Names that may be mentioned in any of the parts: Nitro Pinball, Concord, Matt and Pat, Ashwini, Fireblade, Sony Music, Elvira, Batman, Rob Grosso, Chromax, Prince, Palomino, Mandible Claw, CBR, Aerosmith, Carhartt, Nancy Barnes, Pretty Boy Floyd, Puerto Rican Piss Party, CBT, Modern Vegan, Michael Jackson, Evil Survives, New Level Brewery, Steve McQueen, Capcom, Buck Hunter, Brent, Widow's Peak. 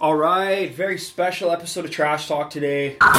All right, very special episode of Trash Talk today. Sitting here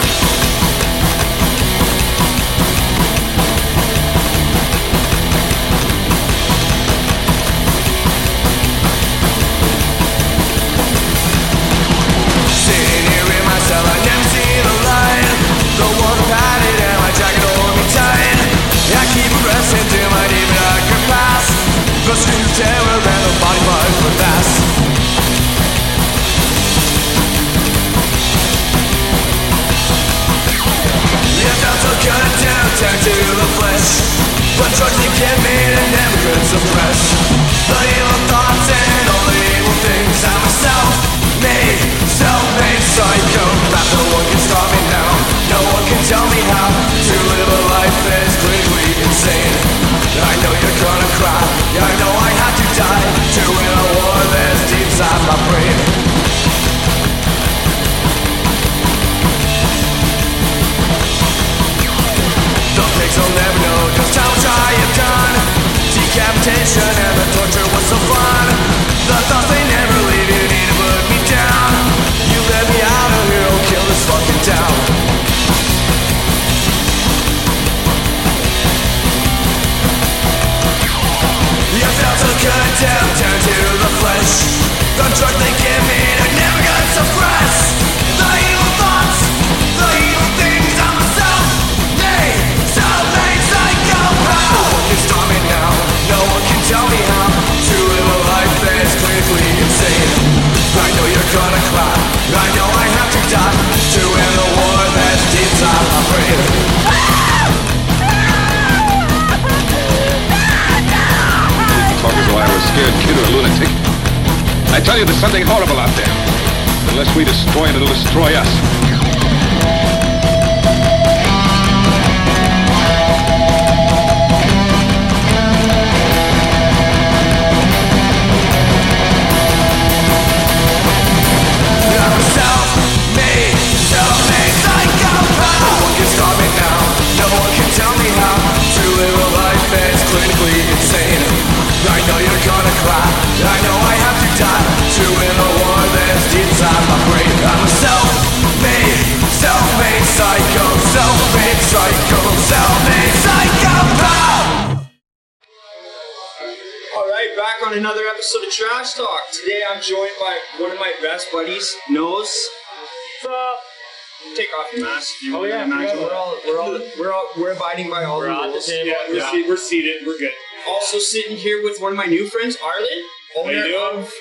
with one of my new friends, Arlen, owner of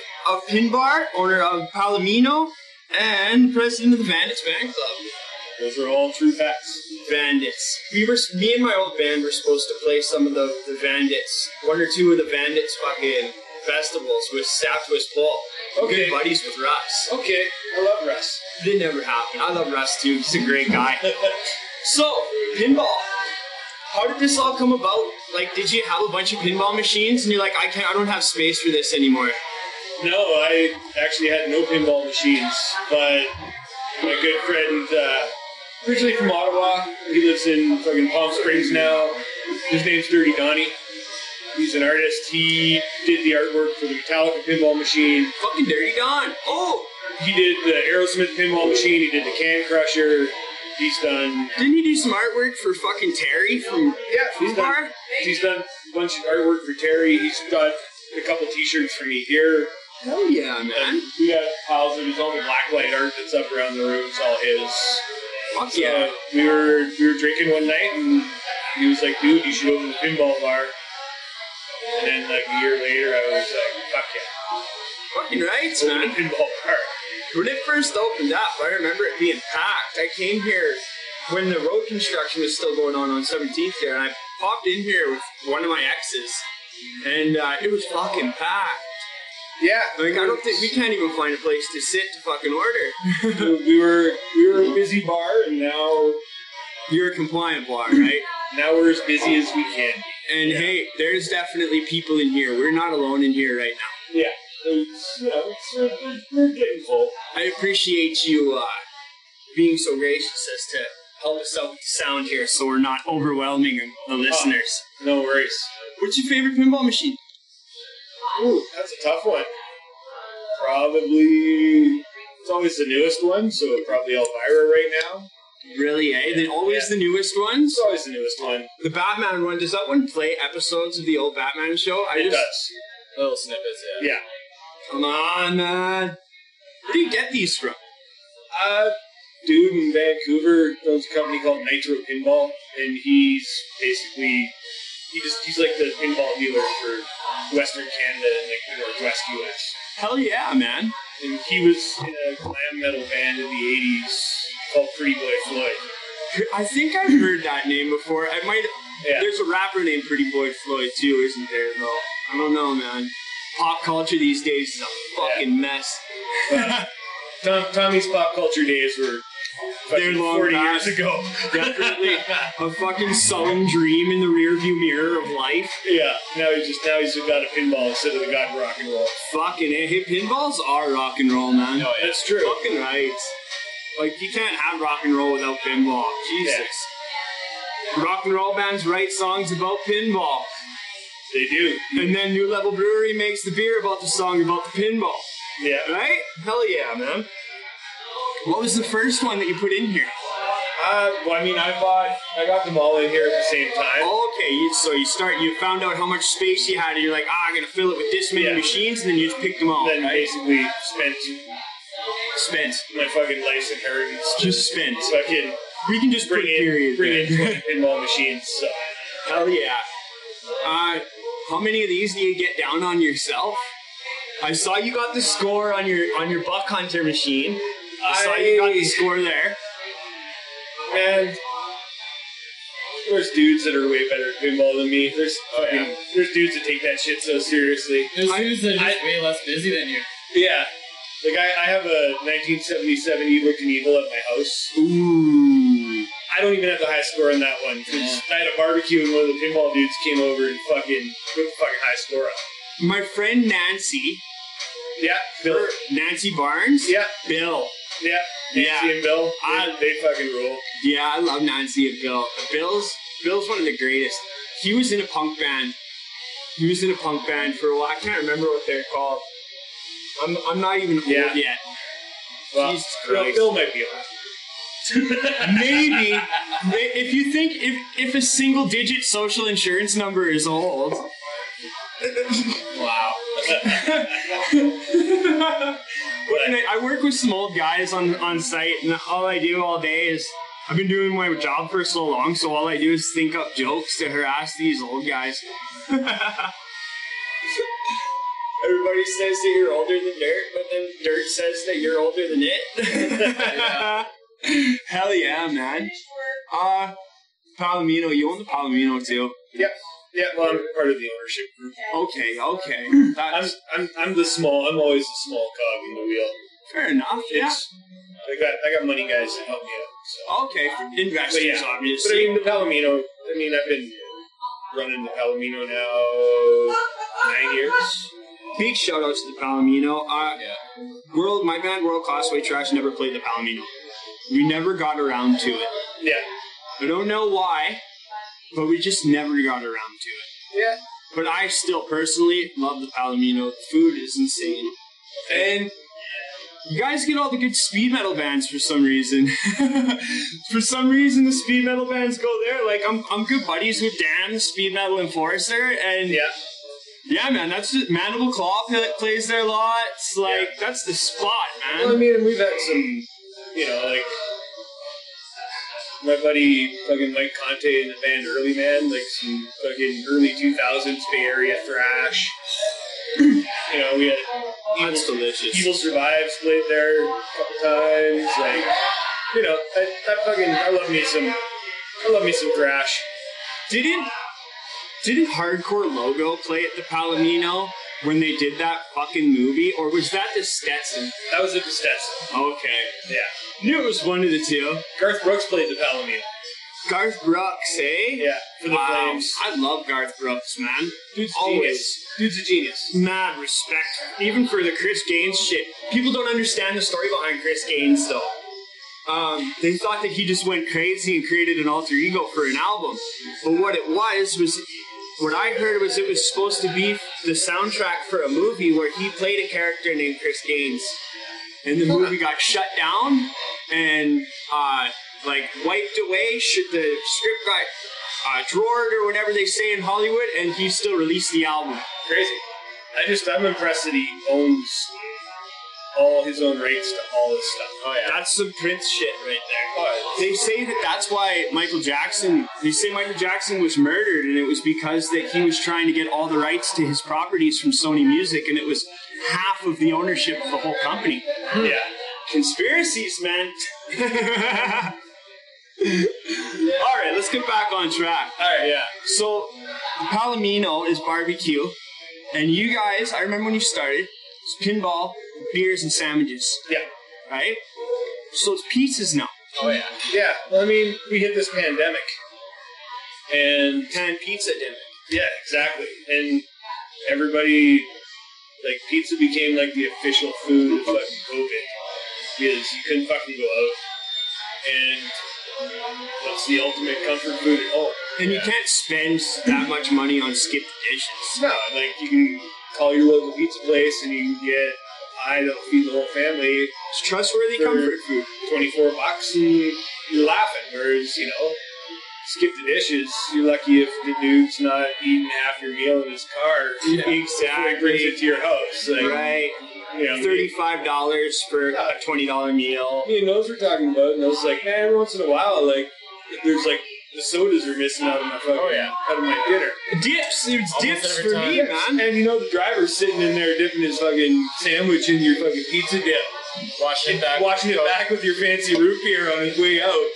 Pin Bar, owner of Palomino, and president of the Bandits Band Club. Those are all true facts. Bandits. Me and my old band were supposed to play some of the Bandits, one or two of the Bandits fucking festivals with Sapped West Paul. Okay. Good buddies with Russ. Okay, I love Russ. They never happened. I love Russ too, he's a great guy. So, pinball. How did this all come about? Like, did you have a bunch of pinball machines and you're like, I don't have space for this anymore? No, I actually had no pinball machines, but my good friend, originally from Ottawa, he lives in fucking Palm Springs now. His name's Dirty Donnie. He's an artist. He did the artwork for the Metallica pinball machine. Fucking Dirty Don! Oh! He did the Aerosmith pinball machine, he did the Can Crusher. He's done... Didn't he do some artwork for fucking Terry from... Yeah, he's done a bunch of artwork for Terry. He's got a couple t-shirts for me here. Hell yeah, man. We got piles of his own blacklight art that's up around the room. It's all his. Fuck so yeah. We were drinking one night and he was like, dude, you should open the pinball bar. And then like a year later, I was like, fuck yeah. Fucking right, man. Open a pinball bar. When it first opened up, I remember it being packed. I came here when the road construction was still going on 17th there, and I popped in here with one of my exes, and it was fucking packed. Yeah. Like, I don't think, we can't even find a place to sit to fucking order. we were a busy bar, and now... You're a compliant bar, right? Now we're as busy as we can. And yeah. Hey, there's definitely people in here. We're not alone in here right now. Yeah. We're getting full. I appreciate you being so gracious as to help us out with the sound here so we're not overwhelming the listeners. No worries. What's your favorite pinball machine? Ooh, that's a tough one. Probably... It's all always the newest one, so probably Elvira right now. Really, eh? Yeah, always the newest ones? It's always the newest one. The Batman one, does that one play episodes of the old Batman show? It does. Little snippets, yeah. Come on, man. Where do you get these from? Dude in Vancouver owns a company called Nitro Pinball, and he's basically... He's like the pinball dealer for Western Canada and like the Northwest U.S. Hell yeah, man. And he was in a glam metal band in the 80s called Pretty Boy Floyd. I think I've heard that name before. I might... Yeah. There's a rapper named Pretty Boy Floyd, too, isn't there, though? I don't know, man. Pop culture these days is a fucking mess. Tommy's pop culture days were... They're long 40 years ago. Definitely a fucking sullen dream in the rearview mirror of life. Yeah, now he's got a pinball instead of the god rock and roll. Fucking eh? Hey, pinballs are rock and roll, man. No, yeah. That's true. Fucking right. Like, you can't have rock and roll without pinball. Jesus. Yeah. Rock and roll bands write songs about pinball. They do. And then New Level Brewery makes the beer about the song about the pinball. Yeah. Right? Hell yeah, man. What was the first one that you put in here? Well, I mean, I got them all in here at the same time. Oh, okay, you found out how much space you had, and you're like, I'm going to fill it with this many machines, and then you just picked them all. Then basically spent my fucking life's inheritance. Just spent. Fucking. We can just bring in 20 pinball machines. So. Hell yeah. How many of these do you get down on yourself? I saw you got the score on your Buck Hunter machine. So you got the score there. And there's dudes that are way better at pinball than me. There's dudes that take that shit so seriously. There's dudes that are way less busy than you. Yeah. Like, I have a 1977 Evel Knievel at my house. Ooh. I don't even have the high score on that one. Because I had a barbecue and one of the pinball dudes came over and fucking put the fucking high score up. My friend Nancy. Yeah. Bill. Nancy Barnes. Yeah. Bill. Yeah, Nancy and Bill, they fucking rule. Yeah, I love Nancy and Bill. Bill's one of the greatest. He was in a punk band. For a while. I can't remember what they're called. I'm not even old yet. Well, Jesus Christ. Bill might be alive. Maybe. If you think, if a single digit social insurance number is old. Wow. I work with some old guys on site, and all I do all day is, I've been doing my job for so long, so all I do is think up jokes to harass these old guys. Everybody says that you're older than dirt, but then dirt says that you're older than it. Yeah. Hell yeah, man. Palomino, you own the Palomino too. Yep. Yeah, well, I'm part of the ownership group. Okay. I'm always the small cog in the wheel. Fair enough, I got money guys that help me out. So. Okay, investors, obviously. But I mean, the Palomino, I've been running the Palomino now 9 years. Big shout-outs to the Palomino. My band, World Classway Trash, never played the Palomino. We never got around to it. Yeah. I don't know why. But we just never got around to it. Yeah. But I still personally love the Palomino. The food is insane. And you guys get all the good speed metal bands for some reason. For some reason, the speed metal bands go there. Like, I'm good buddies with Dan, the speed metal enforcer. And yeah, man, that's just Mandible Claw plays there lots. Like, that's the spot, man. Well, I mean, we've had some, like... My buddy fucking Mike Conte and the band Early Man, like some fucking early 2000s Bay Area thrash. We had That's delicious. Evil Survives played there a couple times. Like, I love me some thrash. Didn't Hardcore Logo play at the Palomino when they did that fucking movie, or was that the Stetson? That was at the Stetson. Okay. Yeah. Knew it was one of the two. Garth Brooks played the Palomino. Garth Brooks, eh? Yeah, for the Flames. I love Garth Brooks, man. Dude's a genius. Mad respect. Even for the Chris Gaines shit. People don't understand the story behind Chris Gaines, though. They thought that he just went crazy and created an alter ego for an album. But what it was... What I heard was it was supposed to be the soundtrack for a movie where he played a character named Chris Gaines. and the movie got shut down and like wiped away. The script got drored or whatever they say in Hollywood, and he still released the album. Crazy. I'm impressed that he owns all his own rights to all this stuff. Oh yeah, that's some Prince shit right there. Oh, they say that that's why Michael Jackson. They say Michael Jackson was murdered, and it was because that he was trying to get all the rights to his properties from Sony Music, and it was half of the ownership of the whole company. Yeah, conspiracies, man. All right, let's get back on track. All right, yeah. So Palomino is barbecue, and you guys, I remember when you started, it's pinball, beers, and sandwiches. Yeah. Right? So it's pizzas now. Oh, yeah. Yeah. Well, I mean, we hit this pandemic. And... pan pizza didn't. Yeah, exactly. And everybody... like, pizza became, like, the official food of fucking COVID. Because you couldn't fucking go out. And that's the ultimate comfort food at home. And you can't spend that much money on skipped dishes. No, like, you can... call your local pizza place and you can get a pie that'll feed the whole family. It's trustworthy comfort food. $24 and you're laughing. Whereas, you know, skip the dishes. You're lucky if the dude's not eating half your meal in his car. Yeah. Exactly. It brings it to your house. Like, right. You know, $35 for a $20 meal. Me and those were talking about, and I was like, man, every once in a while, like, there's like, the sodas are missing out on my fucking, out of my dinner. Dips, there's dips for me, man. And you know the driver's sitting in there dipping his fucking sandwich in your fucking pizza dip, washing it back with your fancy root beer on his way out.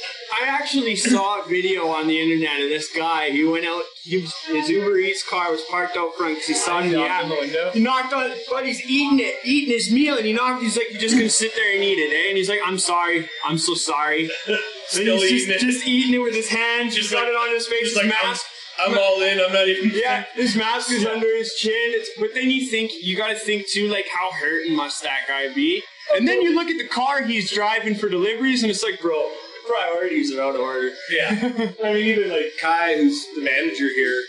I actually saw a video on the internet of this guy. He went out. His Uber Eats car was parked out front because he saw him. He knocked on it, but he's eating his meal, and he knocked. He's like, "You're just gonna sit there and eat it, eh?" And he's like, "I'm sorry. I'm so sorry." Still he's just eating it with his hands. He's got it on his face. His mask. I'm all in. I'm not even. Yeah, his mask is under his chin. But then you gotta think too, like how hurting must that guy be? And then you look at the car he's driving for deliveries, and it's like, bro, priorities are out of order. Yeah, I mean even like Kai, who's the manager here,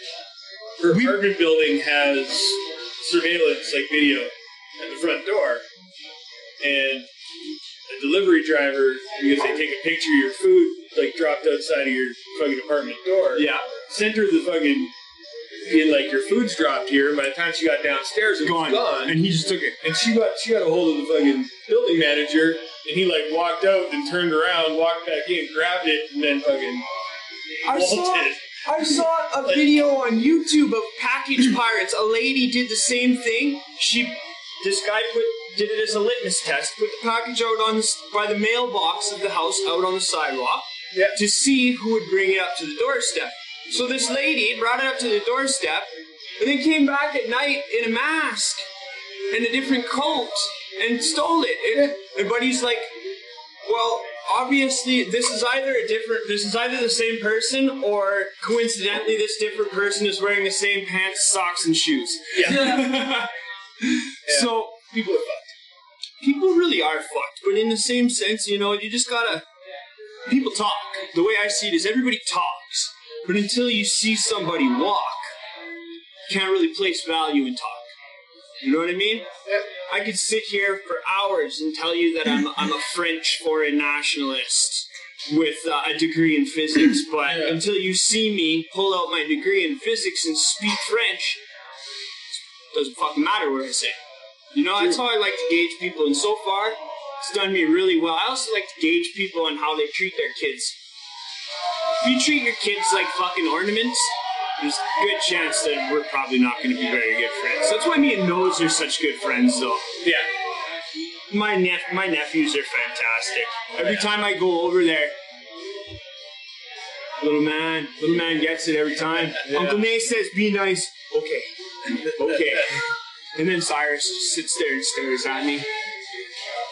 her apartment building has surveillance like video at the front door, and a delivery driver, because they take a picture of your food, like, dropped outside of your fucking apartment door. Yeah. Sent her the fucking, being like, your food's dropped here, and by the time she got downstairs, it was gone. And he just took it. And she got a hold of the fucking building manager, and he, like, walked out and turned around, walked back in, grabbed it, and then fucking bolted. I saw a video on YouTube of package pirates. A lady did the same thing. This guy did it as a litmus test, put the package out by the mailbox of the house out on the sidewalk to see who would bring it up to the doorstep. So this lady brought it up to the doorstep and then came back at night in a mask and a different coat and stole it. And Buddy's like, well, obviously this is either the same person or coincidentally this different person is wearing the same pants, socks, and shoes. Yeah. So people are fucked. People really are fucked, but in the same sense, you know, you just gotta... people talk. The way I see it is everybody talks, but until you see somebody walk, you can't really place value in talk. You know what I mean? Yeah. I could sit here for hours and tell you that I'm a French foreign nationalist with a degree in physics, but until you see me pull out my degree in physics and speak French, it doesn't fucking matter what I say. You know, that's how I like to gauge people, and so far, it's done me really well. I also like to gauge people on how they treat their kids. If you treat your kids like fucking ornaments, there's a good chance that we're probably not going to be very good friends. That's why me and Nose are such good friends, though. Yeah. My nephews are fantastic. Every time I go over there, little man gets it every time. Yeah. Uncle Nate says, be nice. Okay. Okay. And then Cyrus just sits there and stares at me.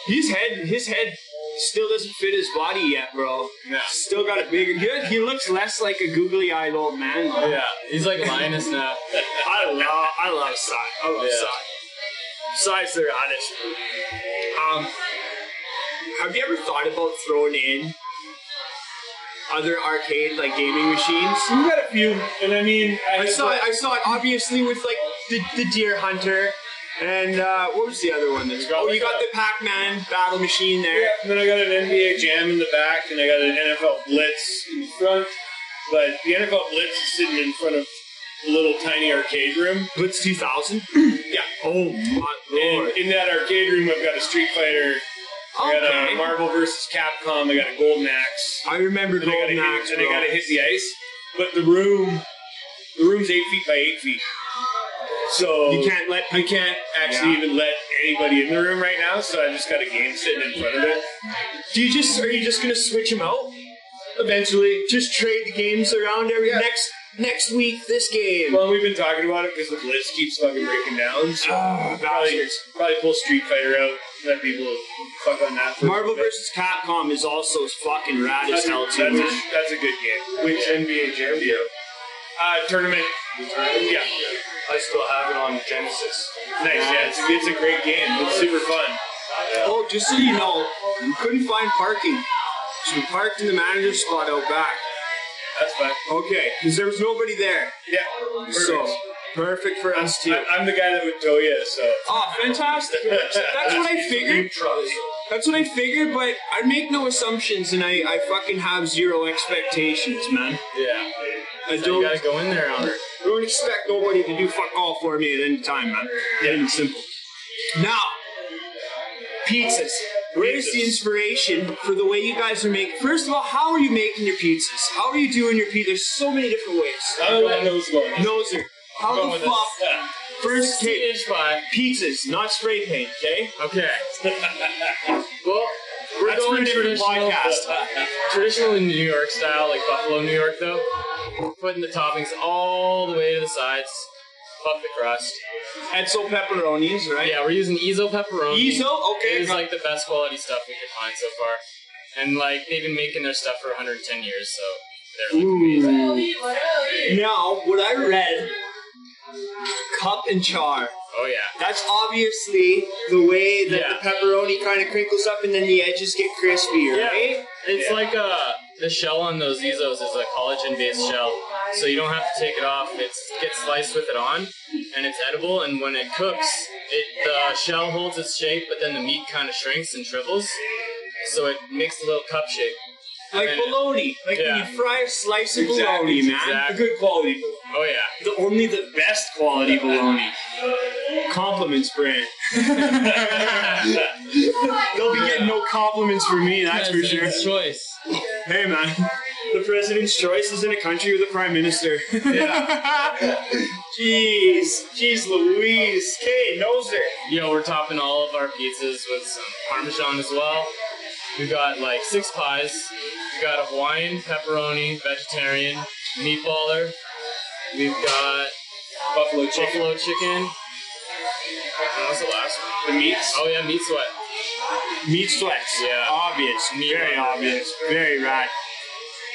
His head still doesn't fit his body yet, bro. Yeah. Still got a bigger... He looks less like a googly-eyed old man. Though. Yeah, he's like Linus now. I love Cy. I love Cy. Cy's their artist. Have you ever thought about throwing in other arcade, like, gaming machines? We've got a few, and I mean... I saw it, obviously, with, like, The Deer Hunter And what was the other one? Oh, you got the Pac-Man battle machine there. Yeah, and then I got an NBA Jam in the back, and I got an NFL Blitz in the front. But the NFL Blitz is sitting in front of a little tiny arcade room. Blitz 2000? Yeah. Oh, my Lord. And in that arcade room, I've got a Street Fighter. I got a Marvel vs. Capcom. I got a Golden Axe. I remember and Golden Axe. And I got to hit the ice. But the room's 8 feet by 8 feet. So you can't actually even let anybody in the room right now, so I just got a game sitting in front of it. Are you just gonna switch them out? Eventually. Just trade the games around next week this game. Well, we've been talking about it because the Blitz keeps fucking breaking down, so probably pull Street Fighter out, let people fuck on that. Marvel vs. Capcom is also fucking rad as hell too. That's a good game. Which NBA Jam? Yeah. Tournament. Yeah. I still have it on Genesis. Nice, yeah. It's a great game. It's super fun. Oh, just so you know, we couldn't find parking. So we parked in the manager's spot out back. That's fine. Okay, because there was nobody there. Yeah. Perfect. So, perfect for us too. I'm the guy that would tow you, so. Oh, fantastic. That's what I figured. That's what I figured, but I make no assumptions, and I fucking have zero expectations, man. Yeah. I gotta go in there on it. I don't expect nobody to do fuck all for me at any time, man. Yeah. Simple. Now, pizzas. Where's the inspiration for the way you guys are making? First of all, how are you making your pizzas? How are you doing your pizzas? There's so many different ways. Noser. How the fuck? First cake. Pizzas, not spray paint, okay? Okay. Well, we're going traditional podcast. Traditional New York style, like Buffalo, New York, though. Putting the toppings all the way to the sides, above the crust. Ezo pepperonis, right? Yeah, we're using Ezo pepperoni. Ezo, okay. It's like the best quality stuff we could find so far, and like they've been making their stuff for 110 years, so they're like amazing. Now, what I read, cup and char. Oh yeah. That's obviously the way that the pepperoni kind of crinkles up, and then the edges get crispy, right? Yeah. It's like a. The shell on those Ezos is a collagen-based shell, so you don't have to take it off. It gets sliced with it on, and it's edible, and when it cooks, the shell holds its shape, but then the meat kind of shrinks and shrivels, so it makes a little cup shape. Like bologna. Like when you fry a slice of bologna, man. Exactly. A good quality bologna. Oh, yeah. Only the best quality bologna. Compliments, Brent. They'll be getting no compliments from me, that's for sure. Choice. Hey, man. The president's choice is in a country with a prime minister. Yeah. Jeez Louise. Hey, Noser. Yo, we're topping all of our pizzas with some Parmesan as well. We got like 6 pies. We got a Hawaiian, pepperoni, vegetarian, meatballer. We've got buffalo chicken. What was the last one? The meats. Oh yeah, meat sweat. Meat sweats. Yeah. Obvious. Very obvious. Very rad.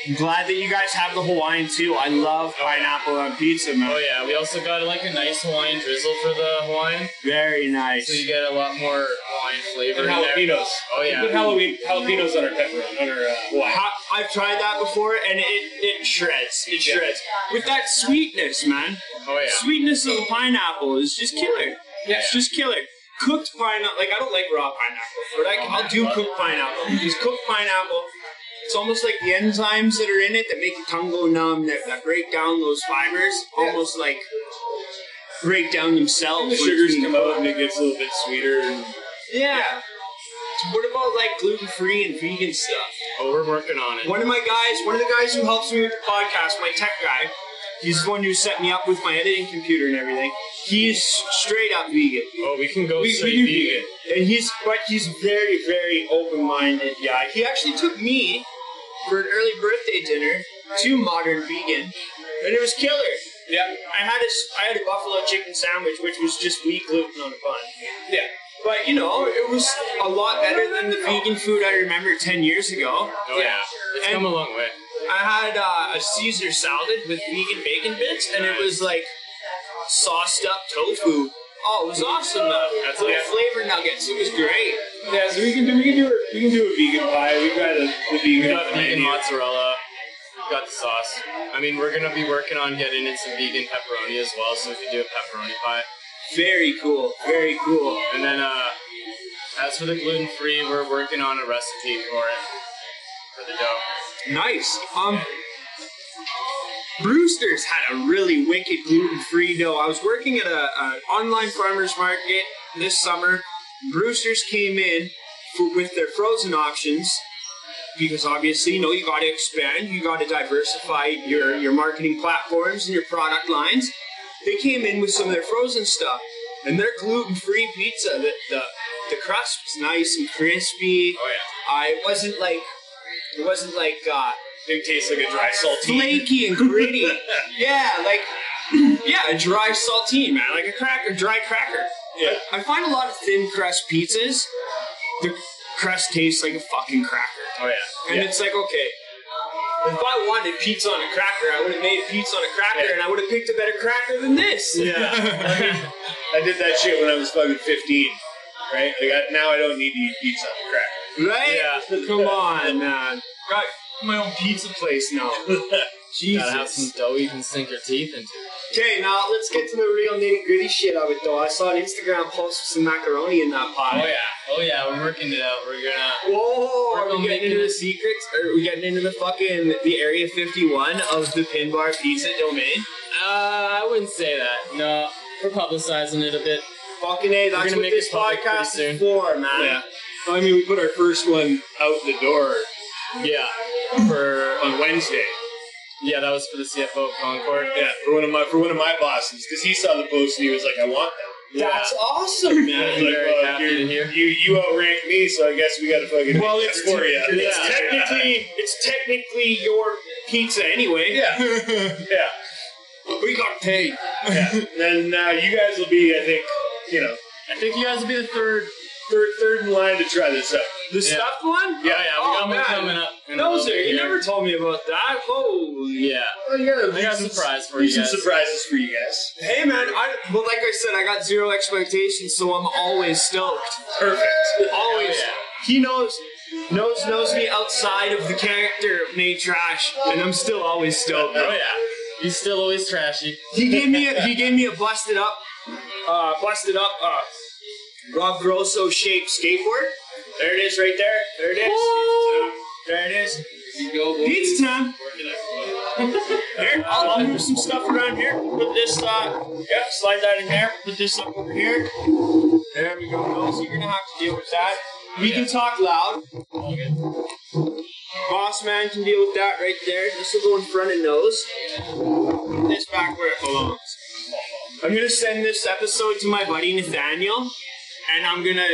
I'm glad that you guys have the Hawaiian too. I love pineapple on pizza, man. Oh yeah, we also got like a nice Hawaiian drizzle for the Hawaiian. Very nice. So you get a lot more Hawaiian flavor. And jalapenos. Oh yeah. We put jalapenos on our pepperoni, on our Hawaiian. I've tried that before, and it shreds. It shreds with that sweetness, man. Oh yeah. Sweetness of the pineapple is just killer. Yeah. It's just killer. Cooked pineapple, like I don't like raw pineapple, but I'll do cooked pineapple. Because cooked pineapple. It's almost like the enzymes that are in it that make your tongue go numb, that break down those fibers, almost like break down themselves. And the sugars come out and it gets a little bit sweeter. And, yeah. So what about like gluten-free and vegan stuff? Oh, we're working on it. One of the guys who helps me with the podcast, my tech guy, he's the one who set me up with my editing computer and everything. He's straight up vegan. Oh, we can go straight vegan. And he's very, very open-minded guy. He actually took me for an early birthday dinner to Modern Vegan, and it was killer. Yeah, I had a buffalo chicken sandwich, which was just wheat gluten on a bun. Yeah, but you know, it was a lot better than the vegan food I remember 10 years ago. Oh yeah, it's come a long way. I had a Caesar salad with vegan bacon bits, and it was like sauced up tofu. Oh, it was awesome though. That's little flavor nuggets. It was great. Yeah, so we can do a vegan pie. We've got vegan mozzarella. We've got the sauce. I mean, we're gonna be working on getting in some vegan pepperoni as well. So we can do a pepperoni pie. Very cool, very cool. And then as for the gluten-free, we're working on a recipe for it, for the dough. Nice. Brewster's had a really wicked gluten-free dough. I was working at an online farmer's market this summer. Brewster's came in with their frozen options, because obviously, you know, you got to expand, you got to diversify your marketing platforms and your product lines. They came in with some of their frozen stuff, and their gluten-free pizza, the crust was nice and crispy. Oh yeah. It wasn't like didn't taste like a dry saltine. Flaky and gritty. Yeah, a dry saltine, man, like a cracker, dry cracker. Yeah. I find a lot of thin crust pizzas, the crust tastes like a fucking cracker. Oh yeah. And it's like, okay, if I wanted pizza on a cracker, I would have made pizza on a cracker, and I would have picked a better cracker than this. Yeah. I did that shit when I was fucking 15, right? Like, now I don't need to eat pizza on a cracker. Right? Yeah. Come on, man. Got my own pizza place now. Jesus. Gotta have some dough you can sink your teeth into. Okay, now let's get to the real nitty-gritty shit of it, though. I saw an Instagram post with some macaroni in that pot. Oh yeah, we're working it out. We're gonna... Whoa, are we getting into the secrets? Are we getting into the fucking, the Area 51 of the Pin Bar Pizza domain? I wouldn't say that. No, we're publicizing it a bit. Fucking A, that's what this podcast is for, man. Yeah. Well, I mean, we put our first one out the door. Yeah. On Wednesday. Yeah, that was for the CFO of Concord. Yeah, for one of my bosses, because he saw the post and he was like, "I want that." Yeah. That's awesome, man. I'm like, very happy to hear. You outrank me, so I guess we got to fucking. Well, it's for you. It's technically your pizza anyway. Yeah, yeah. We got paid. Yeah. And then you guys will be, I think, you know. I think you guys will be the third in line to try this out. The stuffed one? Yeah, yeah, we got one coming up. You never told me about that. Holy. Yeah. Well, I got a surprise for you guys. Some surprises for you guys. Hey, man, like I said, I got zero expectations, so I'm always stoked. Perfect. Always. Yeah. He knows me outside of the character of Nate Trash, and I'm still always stoked, bro. Oh, yeah. He's still always trashy. He gave me a busted up Rob Grosso shaped skateboard. There it is, right there. There it is. Woo! There it is. Pizza time. Here, I'll move some stuff around here. Put this, slide that in there. Put this up over here. There we go. No, so you're gonna have to deal with that. We can talk loud. Boss man can deal with that right there. This will go in front of nose. Put this back where it belongs. I'm gonna send this episode to my buddy Nathaniel, and I'm gonna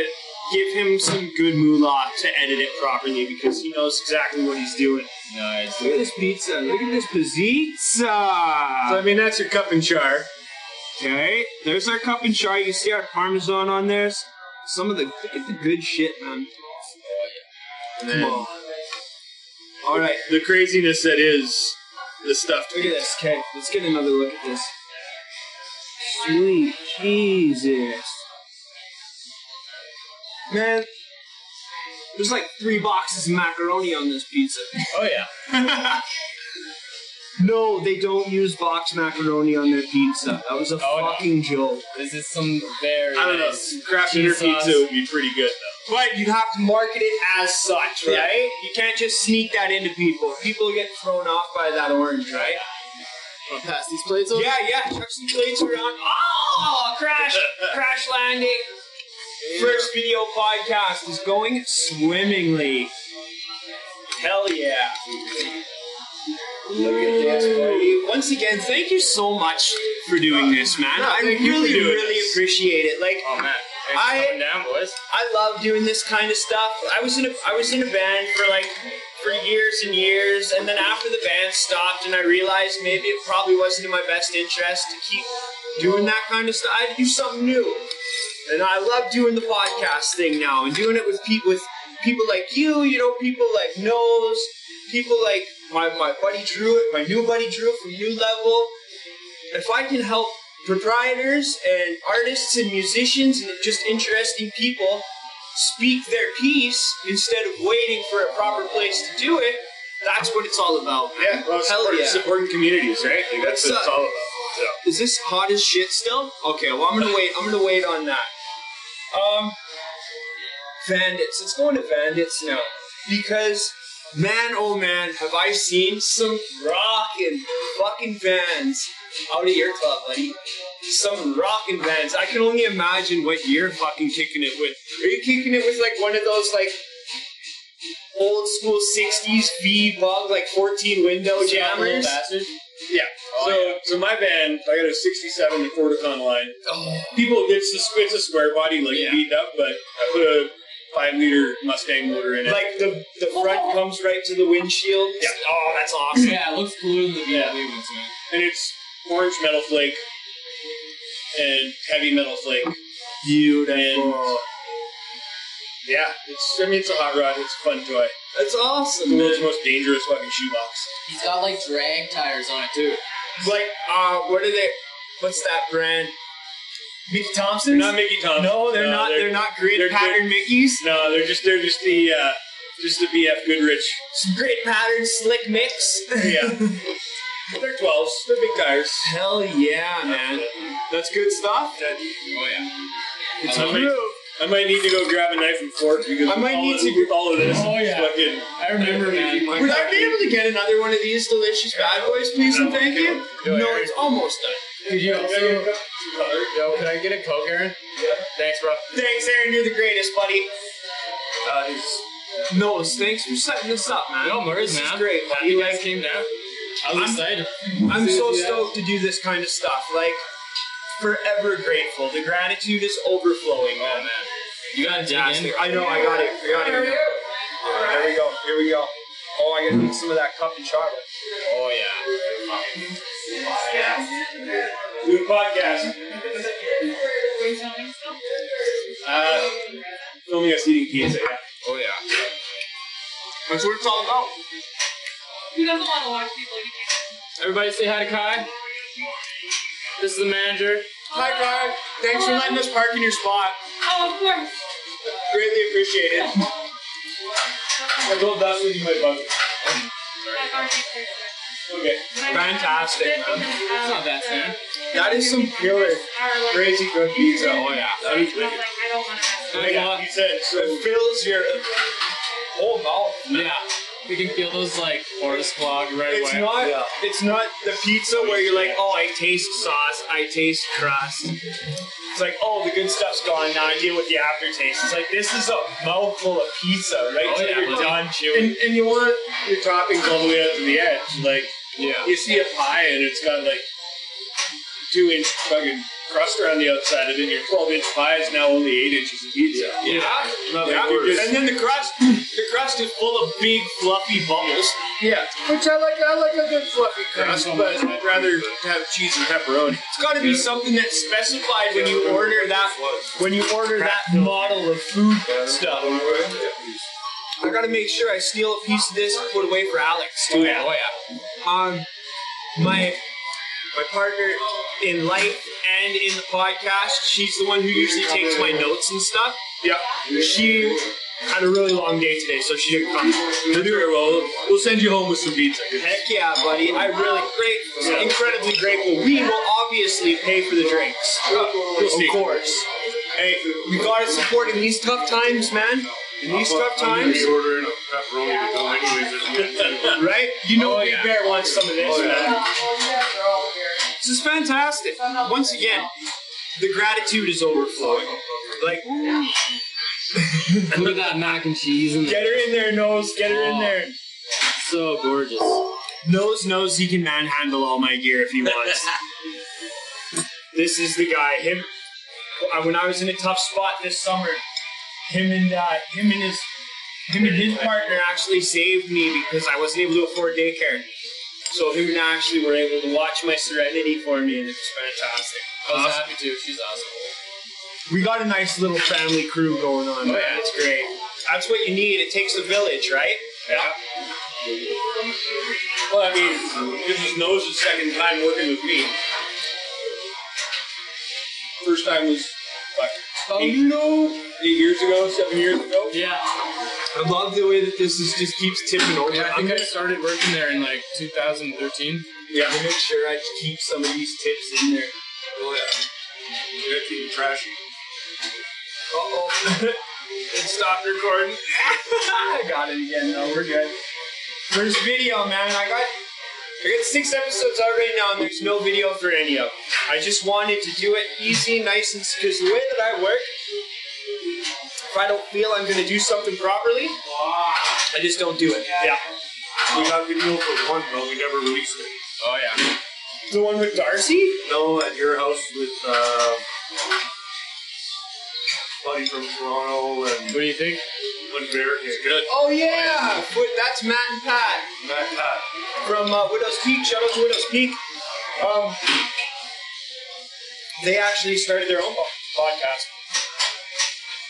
give him some good moolah to edit it properly, because he knows exactly what he's doing. Nice. Look at this pizza. Look at this pizza. So, I mean, that's your cup and char. Okay. There's our cup and char. You see our Parmesan on there. Look at the good shit, man. Come on. All right. The craziness that is the stuff. Look at this. Okay. Let's get another look at this. Sweet Jesus. Man, there's like 3 boxes of macaroni on this pizza. Oh, yeah. No, they don't use box macaroni on their pizza. That was a fucking joke. This is some very... I don't know, some crap in your pizza would be pretty good, though. But you'd have to market it as such, right? Yeah. You can't just sneak that into people. People get thrown off by that orange, right? I'll pass these plates over? Yeah, chuck some plates around. Oh, crash landing. First video podcast is going swimmingly. Hell yeah. Look at this, buddy. Once again, thank you so much for doing this, man. No, I really appreciate it. Like, oh, man. Thanks for coming down, boys. I love doing this kind of stuff. I was in a band for years and years, and then after the band stopped, and I realized maybe it probably wasn't in my best interest to keep doing that kind of stuff. I had to do something new. And I love doing the podcast thing now, and doing it with people like you, you know, people like Nose, people like my buddy Drew, my new buddy Drew from New Level. If I can help proprietors and artists and musicians and just interesting people speak their piece instead of waiting for a proper place to do it, that's what it's all about. Yeah, well, supporting communities, right? Like, that's what it's all about. Yeah. Is this hot as shit still? Okay, well, I'm gonna wait on that. Vandits. It's going to Vandits now. Because, man, oh man, have I seen some rockin' fucking bands out of your club, buddy. Some rockin' bands. I can only imagine what you're fucking kicking it with. Are you kicking it with, like, one of those, like, old school 60s V-bug, like, 14 window jammers? Yeah. Oh, so, yeah. So my band, I got a 67 to Forticon line. Oh. People, it's a square body, like, yeah, beat up, but I put a 5-liter Mustang motor in it. Like, the front comes right to the windshield? Yeah. Oh, that's awesome. Yeah, it looks cooler than the VW ones, man. And it's orange metal flake and heavy metal flake. Beautiful. And yeah, it's, I mean, it's a hot rod. It's a fun toy. That's awesome. The world's most dangerous fucking shoebox. He's got, like, drag tires on it, too. Like, what are they? What's that brand? Mickey Thompson's? They're not Mickey Thompson. No, they're not grid pattern Mickeys. No, they're just the BF Goodrich. Grid pattern slick mix. Yeah. They're 12s. They're big tires. Hell yeah, man. That's good stuff. Oh yeah. It's I might need to go grab a knife and fork because I might need to all of this. Oh yeah. Fucking, I remember. Would I be able to get another one of these delicious bad boys, please and thank you? No, it's almost done. Could you also, yo, can I get a Coke, Aaron? Yeah. Thanks, bro. Thanks, Aaron. You're the greatest, buddy. No, thanks for setting this up, man. No worries, man. This is great. Happy you guys came down. I'm excited. I'm so stoked to do this kind of stuff. Like, forever grateful. The gratitude is overflowing, man. Oh, man. You gotta dig in. I know. I got it. All right. Here we go. Oh, I gotta eat some of that cup and chocolate. Oh yeah. Yeah. New podcast. Were you filming stuff? Filming us eating pizza. Oh yeah. That's what it's all about. Who doesn't want to watch people eat pizza? Everybody say hi to Kai. This is the manager. Hi, Kai. Thanks for letting us park in your spot. Oh, of course. Greatly appreciated. I told that when you might bug it. Okay. Fantastic, man. That's not that soon. That is some killer, crazy good pizza. Oh, yeah. That is wicked. He said, so it fills your whole mouth. Yeah. We can feel those, like, forest clog right away. It's not the pizza where you're like, oh, I taste sauce, I taste crust. It's like, oh, the good stuff's gone, now I deal with the aftertaste. It's like, this is a mouthful of pizza, right? Oh, yeah, you're done chewing. And you want your toppings all the way up to the edge. Like, yeah. You see a pie and it's got, like, 2-inch fucking crust around the outside of it. Your 12-inch pie is now only 8 inches of pizza. Yeah. And then the crust... The crust is full of big, fluffy bubbles. Yeah, which I like. I like a good fluffy crust, but I'd rather have cheese and pepperoni. It's got to be something that's specified when you order that model of food stuff. I gotta make sure I steal a piece of this and put it away for Alex too. Oh yeah. My partner in life and in the podcast, she's the one who usually takes my notes and stuff. Yep. She had a really long day today, so she didn't come. We'll do it. We'll send you home with some pizza. Heck yeah, buddy. I'm really grateful. Incredibly grateful. We will obviously pay for the drinks. Of course. Hey, we gotta support in these tough times, man. In these tough times. I'm ordering a pepperoni to go anyways. Right? You know Big Bear wants some of this, man. This is fantastic. Once again, the gratitude is overflowing. Like... Look at that mac and cheese. Get her in there, Nose. Get her in there. So gorgeous. Nose knows he can manhandle all my gear if he wants. This is the guy. Him. When I was in a tough spot this summer, him and his partner actually saved me because I wasn't able to afford daycare. So him and I actually were able to watch my Serenity for me, and it was fantastic. I was happy too. She's awesome. We got a nice little family crew going on. Oh, man. Yeah, it's great. That's what you need. It takes a village, right? Yeah. Well, I mean, this is Nose's second time working with me. First time was 7 years ago. Yeah. I love the way that this is just keeps tipping over. Yeah, I think I started working there in like 2013. Yeah, I make sure I keep some of these tips in there. Oh yeah, they're keeping trashy. Uh-oh. It stopped recording. I got it again though, we're good. First video, man, I got 6 episodes out right now and there's no video for any of them. I just wanted to do it easy, nice, and because the way that I work, if I don't feel I'm going to do something properly, I just don't do it. Yeah. We got video for one, but we never released it. Oh, yeah. The one with Darcy? No, at your house with buddy from Toronto. And what do you think? Good. Oh, yeah. That's Matt and Pat. Matt and Pat. From Widow's Peak. Shout out to Widow's Peak. They actually started their own podcast.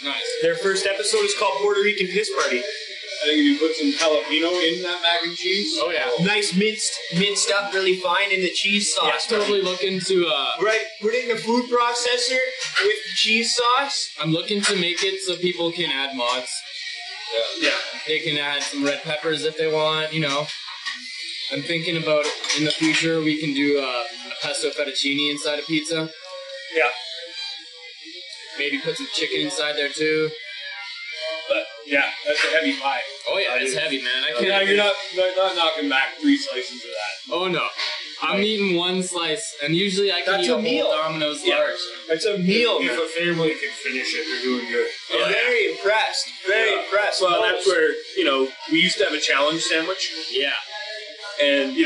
Nice. Their first episode is called Puerto Rican Piss Party. I think you put some jalapeno in that mac and cheese. Oh yeah, nice minced up really fine in the cheese sauce. Yeah, totally looking to right, put it in the food processor with the cheese sauce. I'm looking to make it so people can add mods. Yeah, they can add some red peppers if they want. You know, I'm thinking about in the future we can do a pesto fettuccine inside a pizza. Yeah. Maybe put some chicken inside there too. But yeah, that's a heavy pie. Oh yeah, it's heavy, man. I can't. No, you're not knocking back 3 slices of that. Oh no, I'm eating 1 slice, and usually I can eat a whole Domino's large. It's a meal. If a family can finish it, they're doing good. I'm very impressed. Very impressed. Well, that's where we used to have a challenge sandwich. Yeah, and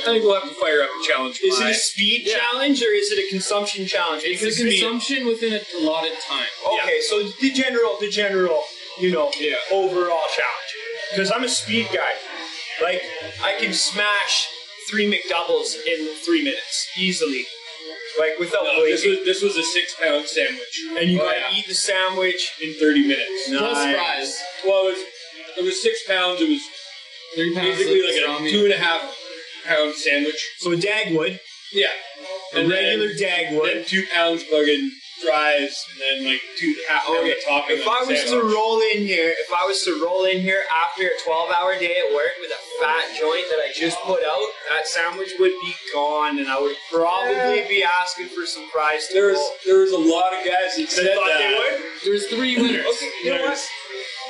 I think we'll have to fire up a challenge. Is it a speed challenge or is it a consumption challenge? It's a consumption within an allotted time. Okay, so the general, overall challenge. Because I'm a speed guy. Like, I can smash 3 McDoubles in 3 minutes easily. Like, without waiting. This was a 6-pound sandwich. And you gotta eat the sandwich in 30 minutes. Nice. Plus fries. Well, it was 6 pounds. It was 3 pounds basically like a 2.5-pound sandwich. So a Dagwood. Yeah. And regular Dagwood. And 2 pounds fucking fries, and then like 2.5 pounds of topping. If I was to roll in here after a 12-hour day at work with a fat joint that I just put out, that sandwich would be gone, and I would probably be asking for some fries. There was a lot of guys that said that. There's 3 winners. Okay, there's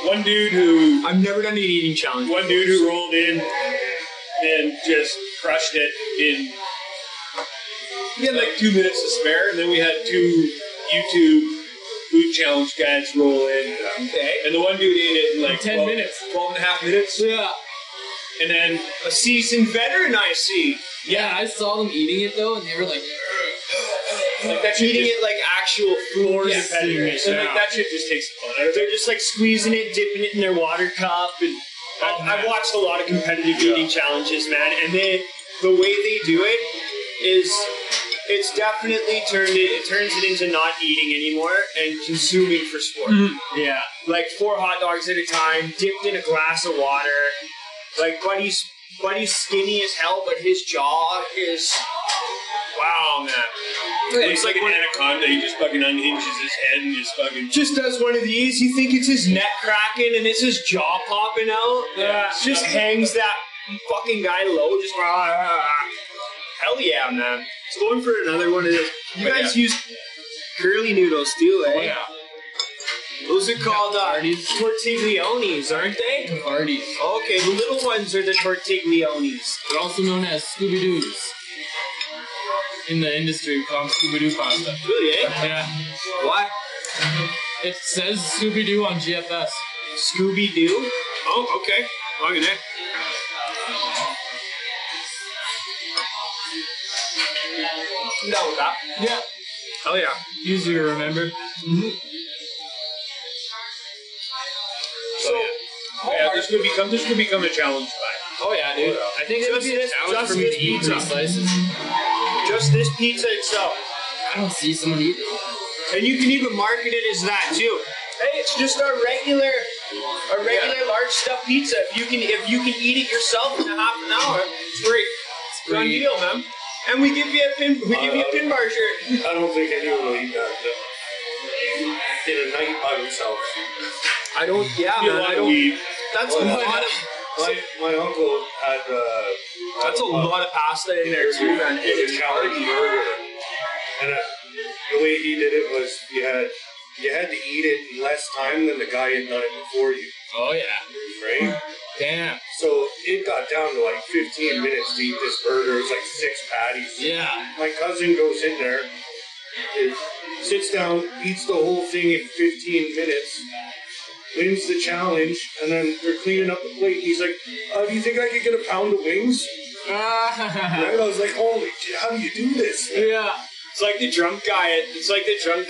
one dude who I've never done an eating challenge. One dude who rolled in and just crushed it in. We had like 2 minutes to spare, and then we had 2 YouTube food challenge guys roll in. Okay. And the one dude ate it in like 12 and a half minutes. Yeah. And then a seasoned veteran, I see. Yeah, I saw them eating it though, and they were like, eating it like actual food. Yeah, that shit just takes the fun out of it. They're just like squeezing it, dipping it in their water cup, and I've watched a lot of competitive eating challenges, man, and the way they do it is it's definitely turns it into not eating anymore and consuming for sport. Mm-hmm. Yeah. Like 4 hot dogs at a time, dipped in a glass of water. Like Buddy's skinny as hell, but his jaw is wow, man. Looks like an anaconda. He just fucking unhinges his head and just fucking just does one of these. You think it's his neck cracking and it's his jaw popping out. Yeah. Just hangs that fucking guy low. Just hell yeah, man. It's going for another one of those. You guys use curly noodles too, eh? Oh, yeah. Those are called tortiglionis, aren't they? Cavardies. Okay, the little ones are the tortiglionis. They're also known as Scooby-Doos. In the industry, we call them Scooby-Doo pasta. Really, eh? Yeah. What? It says Scooby-Doo on GFS. Scooby-Doo? Oh, okay. Look at that. That was that. Yeah. Oh yeah. Easy to remember. Mm-hmm. This could become a challenge pie. Oh yeah, dude. I think it would be just this pizza. 3 slices. Just this pizza itself. I don't see someone eat it. And you can even market it as that too. Hey, it's just a regular large stuffed pizza. If you can eat it yourself in a half an hour, it's free. It's done deal, man. And we give you a pin bar shirt. I don't think anyone will eat that. did a night by myself. I don't. Yeah, man, I don't. Weed. That's a lot of. My uncle had. That's a lot of pasta in there too, man. It was calorie burger, and the way he did it was you had to eat it in less time than the guy had done it before you. Oh yeah. Right. Damn. So it got down to like 15 minutes to eat this burger. It was like 6 patties. Yeah. My cousin goes in there, sits down, eats the whole thing in 15 minutes, wins the challenge, and then they're cleaning up the plate. And he's like, do you think I could get a pound of wings? Right? I was like, holy shit, how do you do this? Yeah. It's like the drunk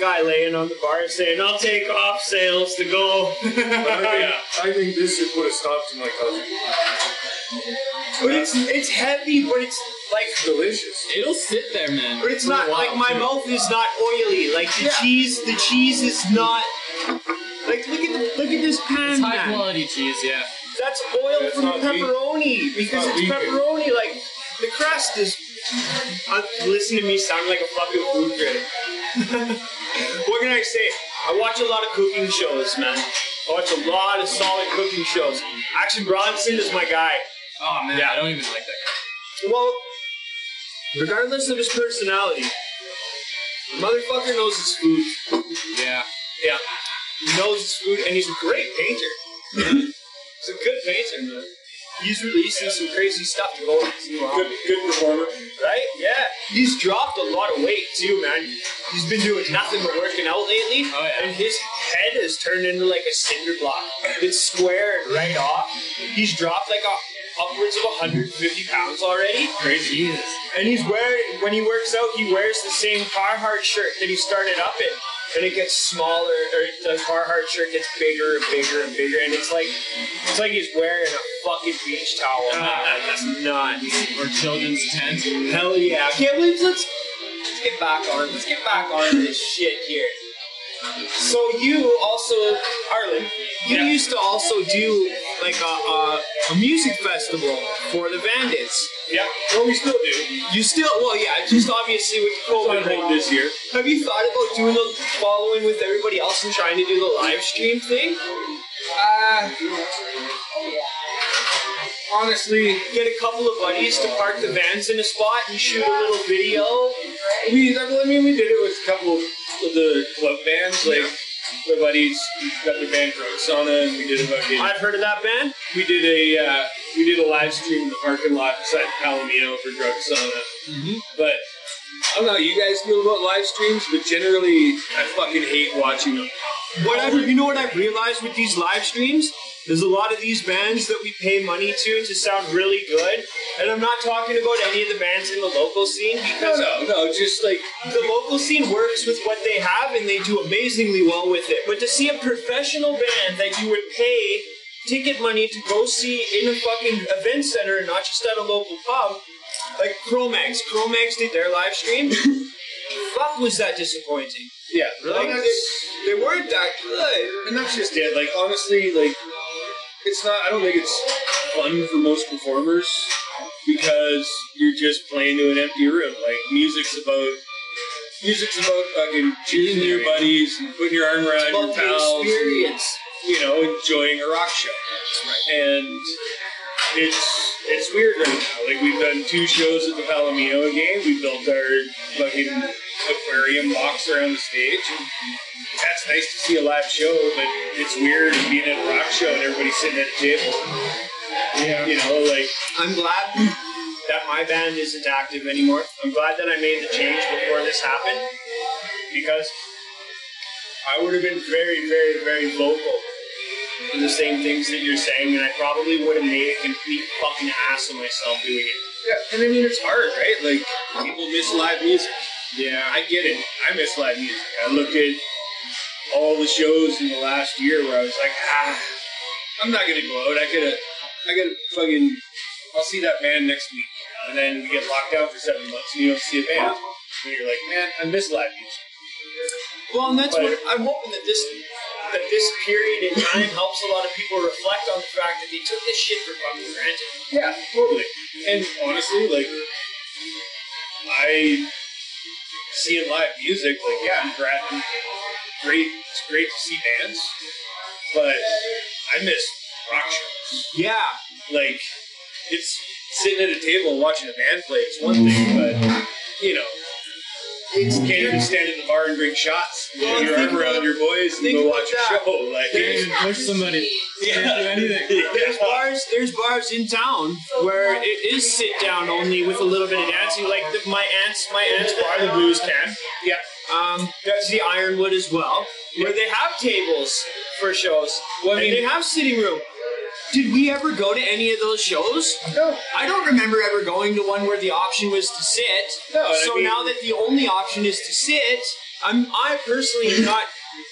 guy laying on the bar saying, I'll take off sales to go. I think this is what it stopped to my cousin. But it's heavy, but it's like delicious. It'll sit there, man. But it's not like my mouth is not oily. Like the cheese is not like look at this pan. It's high quality cheese, yeah. That's oil from pepperoni because it's pepperoni, like the crust is. Listen to me sound like a fucking food critic. What can I say? I watch a lot of cooking shows, man. I watch a lot of solid cooking shows. Action Bronson is my guy. Oh man, yeah. I don't even like that guy. Well, regardless of his personality, the motherfucker knows his food. Yeah. Yeah. He knows his food, and he's a great painter. He's a good painter, man. He's releasing some crazy stuff to go with his new album. Good performer. Right? Yeah. He's dropped a lot of weight too, man. He's been doing nothing but working out lately. Oh, yeah. And his head has turned into like a cinder block. It's squared right off. He's dropped like upwards of 150 pounds already. Crazy. Jesus. And he's wearing, when he works out, he wears the same Carhartt shirt that he started up in. And it gets smaller, or the Carhartt shirt gets bigger and bigger and bigger, and it's like he's wearing a fucking beach towel. That's nuts. Or children's tent. Hell yeah. I can't believe let's get back on. Let's get back on this shit here. So you also, Arlen, you used to also do like a music festival for the Bandits. Yeah, well, we still do. You still, well, yeah, just obviously with COVID this year. Have you thought about doing the following with everybody else and trying to do the live stream thing? Honestly, get a couple of buddies to park the vans in a spot and shoot a little video. We did it with a couple of the club bands, like my buddies got their band Drug Sauna, and we did about it. I've heard of that band. We did a live stream in the parking lot beside Palomino for Drug Sauna. Mm-hmm. But I don't know how you guys feel about live streams, but generally I fucking hate watching them. You know what I've realized with these live streams? There's a lot of these bands that we pay money to sound really good. And I'm not talking about any of the bands in the local scene because just like the local scene works with what they have and they do amazingly well with it. But to see a professional band that you would pay ticket money to go see in a fucking event center and not just at a local pub, like Chromax did their live stream. Fuck, was that disappointing? Yeah, really? Like, they weren't that good. And that's just it. Like, honestly, like, it's not, I don't think it's fun for most performers because you're just playing to an empty room. Like, music's about fucking choosing your buddies and putting your arm around your pals. Experience. You know, enjoying a rock show. Right. And it's weird right now. Like, we've done 2 shows at the Palomino again. We built our fucking aquarium box around the stage. That's nice to see a live show, but it's weird being at a rock show and everybody sitting at a table. Yeah. You know, like, I'm glad that my band isn't active anymore. I'm glad that I made the change before this happened because I would have been very, very, very vocal in the same things that you're saying, and I probably would have made a complete fucking ass of myself doing it. Yeah, and I mean, it's hard, right? Like, people miss live music. Yeah, I get it. I miss live music. I look at all the shows in the last year where I was like, I'm not gonna go out. I gotta fucking. I'll see that band next week, and then we get locked down for 7 months, and you don't see a band, and you're like, man, I miss live music. Well, and that's what I'm hoping that this period in time helps a lot of people reflect on the fact that they took this shit for fucking granted. Yeah, totally. And honestly, like, I see in live music, like, yeah, I'm great. It's great to see bands, but I miss rock shows. Yeah, like it's sitting at a table and watching a band play. It's one thing, but you know, it's you can't even stand in the bar and drink shots. Well, you're around your boys and go watch a show. Like there's somebody. Yeah. There's bars in town where it is sit down only with a little bit of dancing. Like my aunt's bar, the Blues Can. Yeah. There's the Ironwood as well, where they have tables for shows. Well, I mean, they have sitting room. Did we ever go to any of those shows? No. I don't remember ever going to one where the option was to sit. No. So I mean, now that the only option is to sit, I personally am not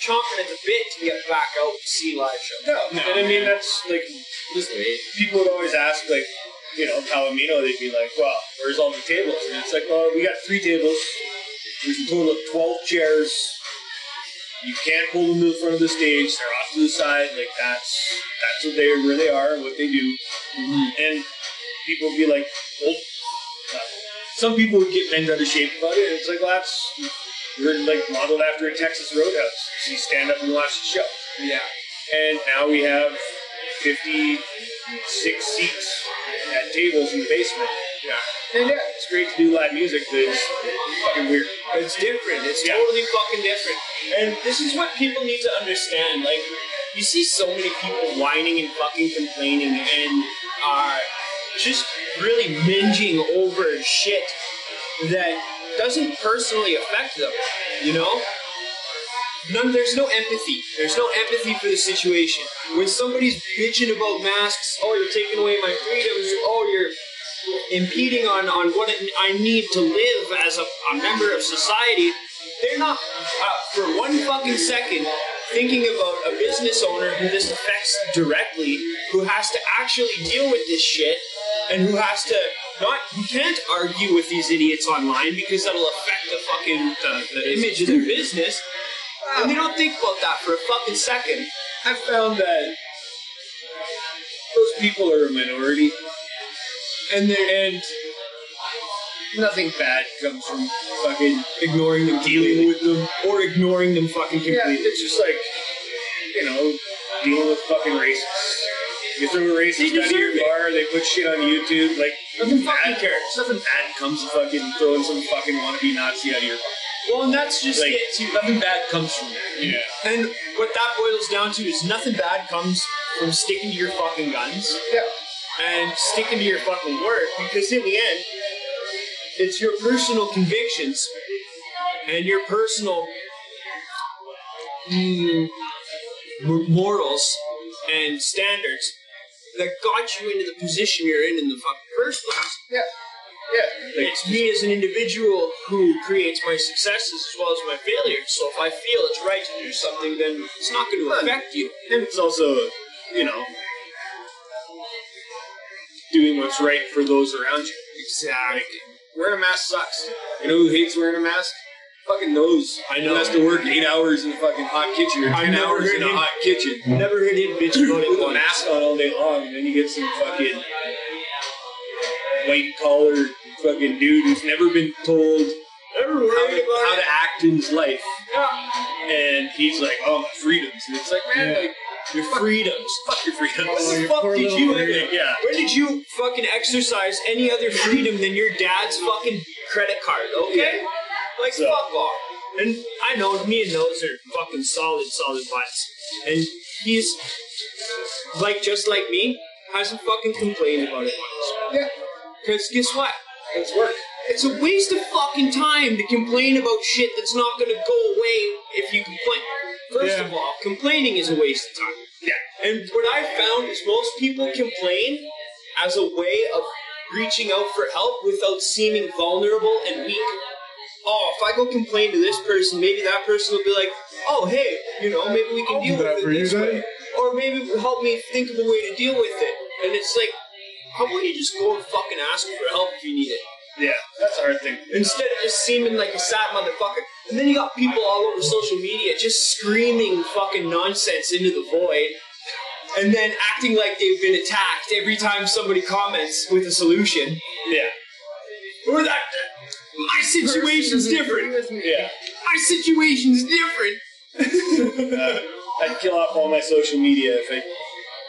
chomping at the bit to get back out and see live shows. No. And I mean, that's like, listen, people would always ask, like, you know, Palomino, they'd be like, well, where's all the tables? And it's like, well, we got 3 tables. There's a total of 12 chairs. You can't pull them to the front of the stage. They're off to the side. Like that's what they where they are and what they do. Mm-hmm. And people would be like, well, some people would get bent out of shape about it. And it's like, well, that's we're like modeled after a Texas Roadhouse. So you stand up and watch the show. Yeah. And now we have 56 seats at tables in the basement. Yeah. And yeah, it's great to do live music, but it's fucking weird. It's different. It's totally fucking different. And this is what people need to understand. Like, you see so many people whining and fucking complaining and just really minging over shit that doesn't personally affect them, you know? There's no empathy. There's no empathy for the situation. When somebody's bitching about masks, oh, you're taking away my freedoms, oh, you're impeding on what I need to live as a member of society, they're not for one fucking second thinking about a business owner who this affects directly, who has to actually deal with this shit, and who has to you can't argue with these idiots online because that'll affect the fucking the image of their business, and they don't think about that for a fucking second. I've found that those people are a minority. And nothing bad comes from fucking ignoring them, dealing with them, or ignoring them fucking completely. Yeah, it's just like, you know, dealing with fucking racists. You throw a racist out of your bar, they put shit on YouTube, like, nothing bad cares. Nothing bad comes from fucking throwing some fucking wannabe Nazi out of your bar. Well, and that's just like, it, too. Nothing bad comes from that. Yeah. And what that boils down to is nothing bad comes from sticking to your fucking guns. Yeah. And sticking to your fucking word, because in the end, it's your personal convictions and your personal morals and standards that got you into the position you're in the fucking first place. Yeah. Yeah. It's me as an individual who creates my successes as well as my failures, so if I feel it's right to do something, then it's not going to affect you. And it's also, you know, doing what's right for those around you. Exactly. Like, wearing a mask sucks. You know who hates wearing a mask? Fucking knows. I know. Who has to work 8 hours in a fucking hot kitchen or 10 hours in a hot kitchen. Never heard him bitch about it. With a mask on all day long, and then you get some fucking white collar fucking dude who's never been told how to act in his life. Yeah. And he's like, oh, freedoms. And it's like, man, like, your freedoms. Fuck your freedoms. What the fuck did you ever? Yeah. When did you fucking exercise any other freedom than your dad's fucking credit card, okay? Like, so, fuck off. And I know, me and those are fucking solid butts. And he's, like, just like me, hasn't fucking complained about it once. Yeah. Because guess what? It's work. It's a waste of fucking time to complain about shit that's not going to go away if you complain. First of all, complaining is a waste of time. Yeah. And what I found is most people complain as a way of reaching out for help without seeming vulnerable and weak. Oh, if I go complain to this person, maybe that person will be like, oh, hey, you know, maybe we can deal with it this way. Or maybe it will help me think of a way to deal with it. And it's like, how about you just go and fucking ask for help if you need it? Yeah, that's a hard thing. Instead of just seeming like a sad motherfucker. And then you got people all over social media just screaming fucking nonsense into the void. And then acting like they've been attacked every time somebody comments with a solution. Yeah. Or that, my situation's different. Yeah. My situation's different. I'd kill off all my social media if I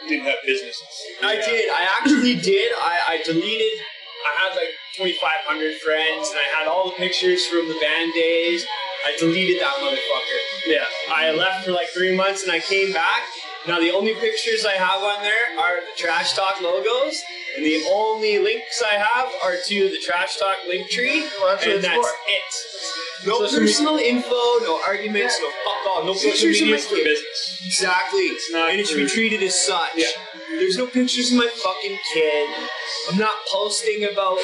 didn't have businesses. I did. I actually did. I deleted. I had like 2,500 friends, and I had all the pictures from the band days. I deleted that motherfucker. Yeah. I left for like 3 months, and I came back. Now, the only pictures I have on there are the Trash Talk logos, and the only links I have are to the Trash Talk link tree, and that's it. No personal info, no arguments, no fuck all, no social media for business. Exactly. And it should be treated as such. Yeah. There's no pictures of my fucking kid. I'm not posting about,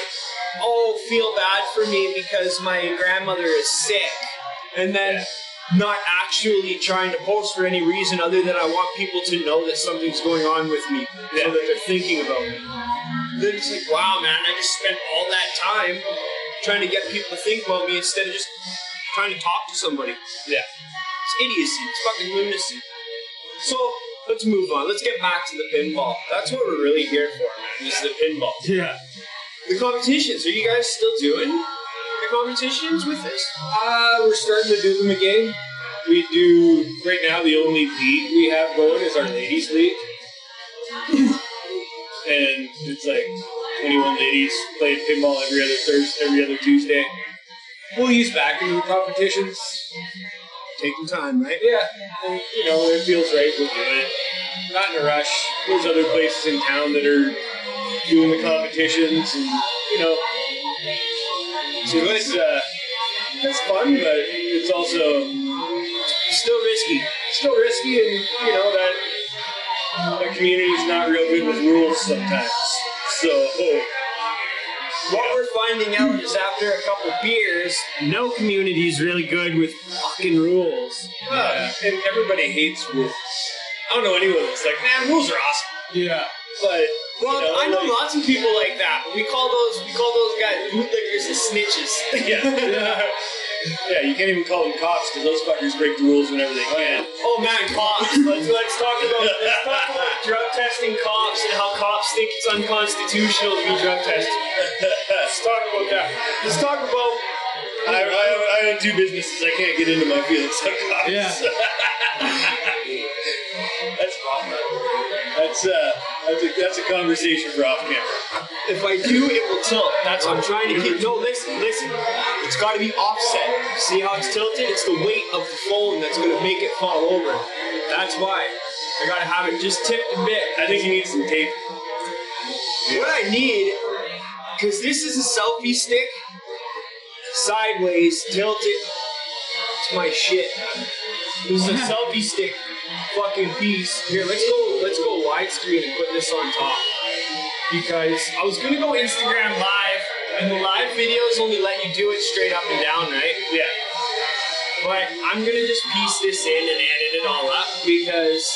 oh, feel bad for me because my grandmother is sick. And then... yeah. Not actually trying to post for any reason other than I want people to know that something's going on with me, yeah. So that they're thinking about me. Then it's like, wow, man, I just spent all that time trying to get people to think about me instead of just trying to talk to somebody. Yeah. It's idiocy. It's fucking lunacy. So, let's move on. Let's get back to the pinball. That's what we're really here for, man, is the pinball. Yeah. The competitions, are you guys still doing competitions with this? We're starting to do them again. We do, right now, the only league we have going is our ladies league. And it's like 21 ladies playing pinball every other Tuesday. We'll use backroom competitions. Taking time, right? Yeah. And, you know, when it feels right, we'll do it. Not in a rush. There's other places in town that are doing the competitions and, you know, so it's fun, but it's also still risky. Still risky, and you know that the community's not real good with rules sometimes. So what we're finding out is after a couple beers, no community's really good with fucking rules. And everybody hates rules. I don't know anyone that's like, man, rules are awesome. Yeah, but. Well, you know, I know like, lots of people like that. We call those guys bootlickers and snitches. Yeah. Yeah, you can't even call them cops because those fuckers break the rules whenever they can. Oh man, cops. Let's talk about drug testing cops and how cops think it's unconstitutional to be drug tested. Let's talk about that. Let's talk about. I own two businesses. I can't get into my feelings on cops. Yeah. That's awesome. That's a conversation for off camera. If I do, it will tilt. That's what I'm trying to keep. No, listen. It's got to be offset. See how it's tilted? It's the weight of the phone that's going to make it fall over. That's why. I got to have it just tipped a bit. I think you need some tape. What I need, because this is a selfie stick, sideways, tilted. It's my shit. This is a selfie stick. Fucking piece. Here, let's go widescreen and put this on top. Because I was gonna go Instagram live, and the live videos only let you do it straight up and down, right? Yeah. But I'm gonna just piece this in and edit it all up because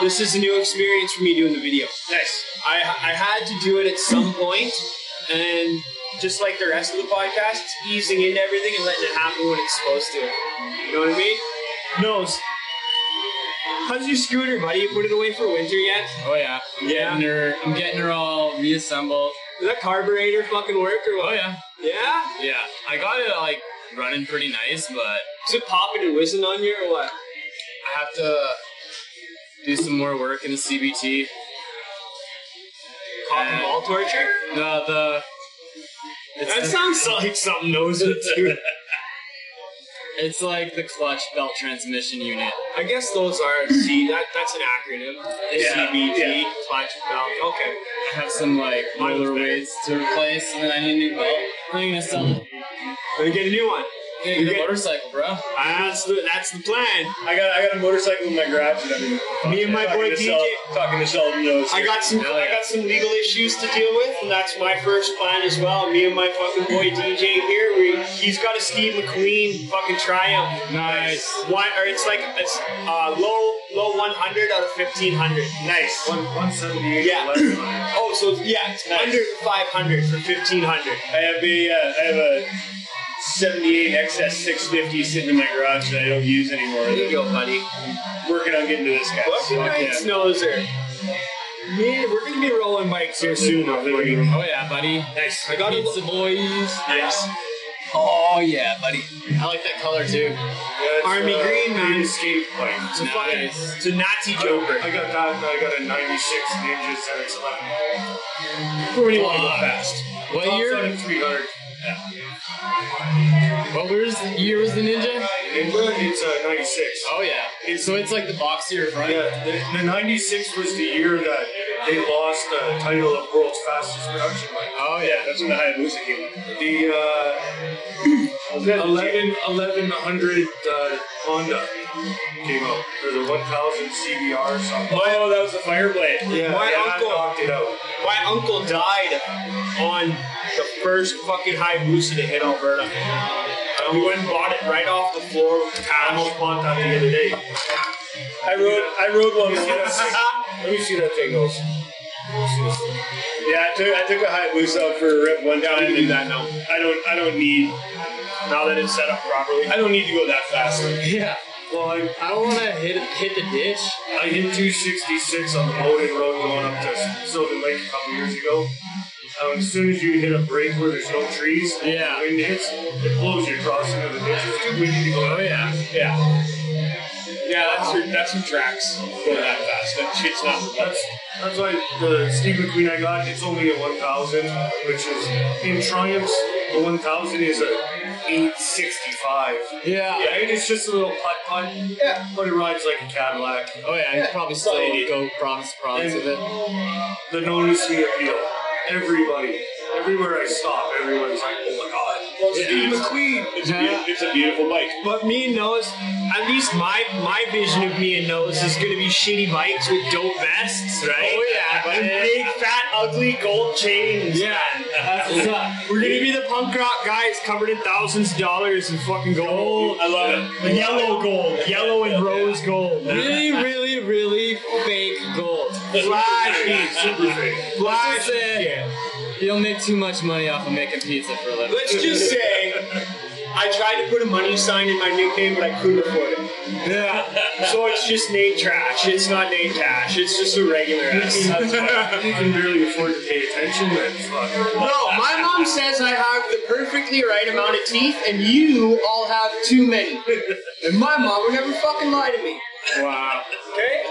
this is a new experience for me doing the video. Nice. I had to do it at some point, and just like the rest of the podcast, it's easing into everything and letting it happen when it's supposed to. You know what I mean? Nose. How's your scooter, buddy? You put it away for winter yet? Oh, yeah. I'm getting her all reassembled. Does that carburetor fucking work or what? Oh, yeah. Yeah? Yeah. I got it, like, running pretty nice, but... Is it popping and whizzing on you or what? I have to do some more work in the CBT. Cotton ball torture? No, sounds like something knows it, too. It's like the clutch belt transmission unit. I guess those are C. That's an acronym. Yeah, CBT, yeah. Clutch belt. Okay. I have some like motor weights to replace, and then I need a new belt. I'm gonna sell it. Gonna get a new one. Yeah, you get a motorcycle, bro. That's the plan. I got a motorcycle in my garage and everything. Me and my boy DJ talking to Sheldon knows. I got some legal issues to deal with, and that's my first plan as well. Me and my fucking boy DJ here, he's got a Steve McQueen fucking Triumph. Nice. It's low 100 out of 1,500. Nice. 178. Yeah. Oh, so yeah, it's nice. Under 500 for 1,500. I have a 78 XS 650 sitting in my garage that I don't use anymore. There you go, buddy. I'm working on getting to this guy. What's your nice noser? Man, we're going to be rolling bikes here soon. Oh, yeah, buddy. Nice. I got pizza, boys. Nice. Oh yeah, buddy. I like that color too. Yeah, army green, man. Escape plane. It's nice. It's a Nazi Joker. I got that. And I got a '96 Ninja 711. Where do you want to go fast? What year? 700. Yeah. What year was the Ninja? It's 96. Oh yeah. So it's like the boxier front. Yeah. The 96 was the year that they lost the title of World's Fastest Production Line. Oh yeah, that's when the Hayabusa came. The 1100 Honda came out, or the 1000 CBR or something. Oh, no, that was the Fireblade. Yeah, my uncle died on the first fucking Hayabusa to hit Alberta. We went and bought it right off the floor with cash. I almost bought that the other day. I rode one. Let me see that thing goes. Yeah, I took a Hayabusa for a rip one time. I need that now. I don't need, now that it's set up properly, I don't need to go that fast. Yeah. Well, I don't want to hit the ditch. I hit 266 on the loaded road going up to Sylvan Lake a couple years ago. As soon as you hit a break where there's no trees, yeah, wind hits, it blows you across into the ditch. It's too windy to go. Oh yeah, yeah. Yeah, that's some tracks going that fast. That shit's not. That's why the Steve McQueen I got, it's only a 1000, which is in Triumphs. The 1000 is a 865. Yeah, yeah, and it's just a little putt. Yeah, but it rides like a Cadillac. Oh yeah, you probably still go promise with it. The notice me appeal. Everybody, everywhere I stop, everyone's like, oh my god. Well, Steve McQueen. It's a beautiful bike. But me and Noah's, at least my vision of me and Noah's is going to be shitty bikes with dope vests, right? Oh, yeah. And big, fat, ugly gold chains. Yeah. We're going to be the punk rock guys covered in thousands of dollars in fucking gold. I love it. The yellow gold. Yellow and rose gold. Really, really, really fake gold. Flashy. Super fake. Flashy. You'll make too much money off of making pizza for a living. Let's just say, I tried to put a money sign in my nickname, but I couldn't afford it. Yeah. So it's just Nate Trash. It's not Nate Cash. It's just a regular ass. You can barely afford to pay attention, but fuck. No, my mom says I have the perfectly right amount of teeth, and you all have too many. And my mom would never fucking lie to me. Wow. Okay?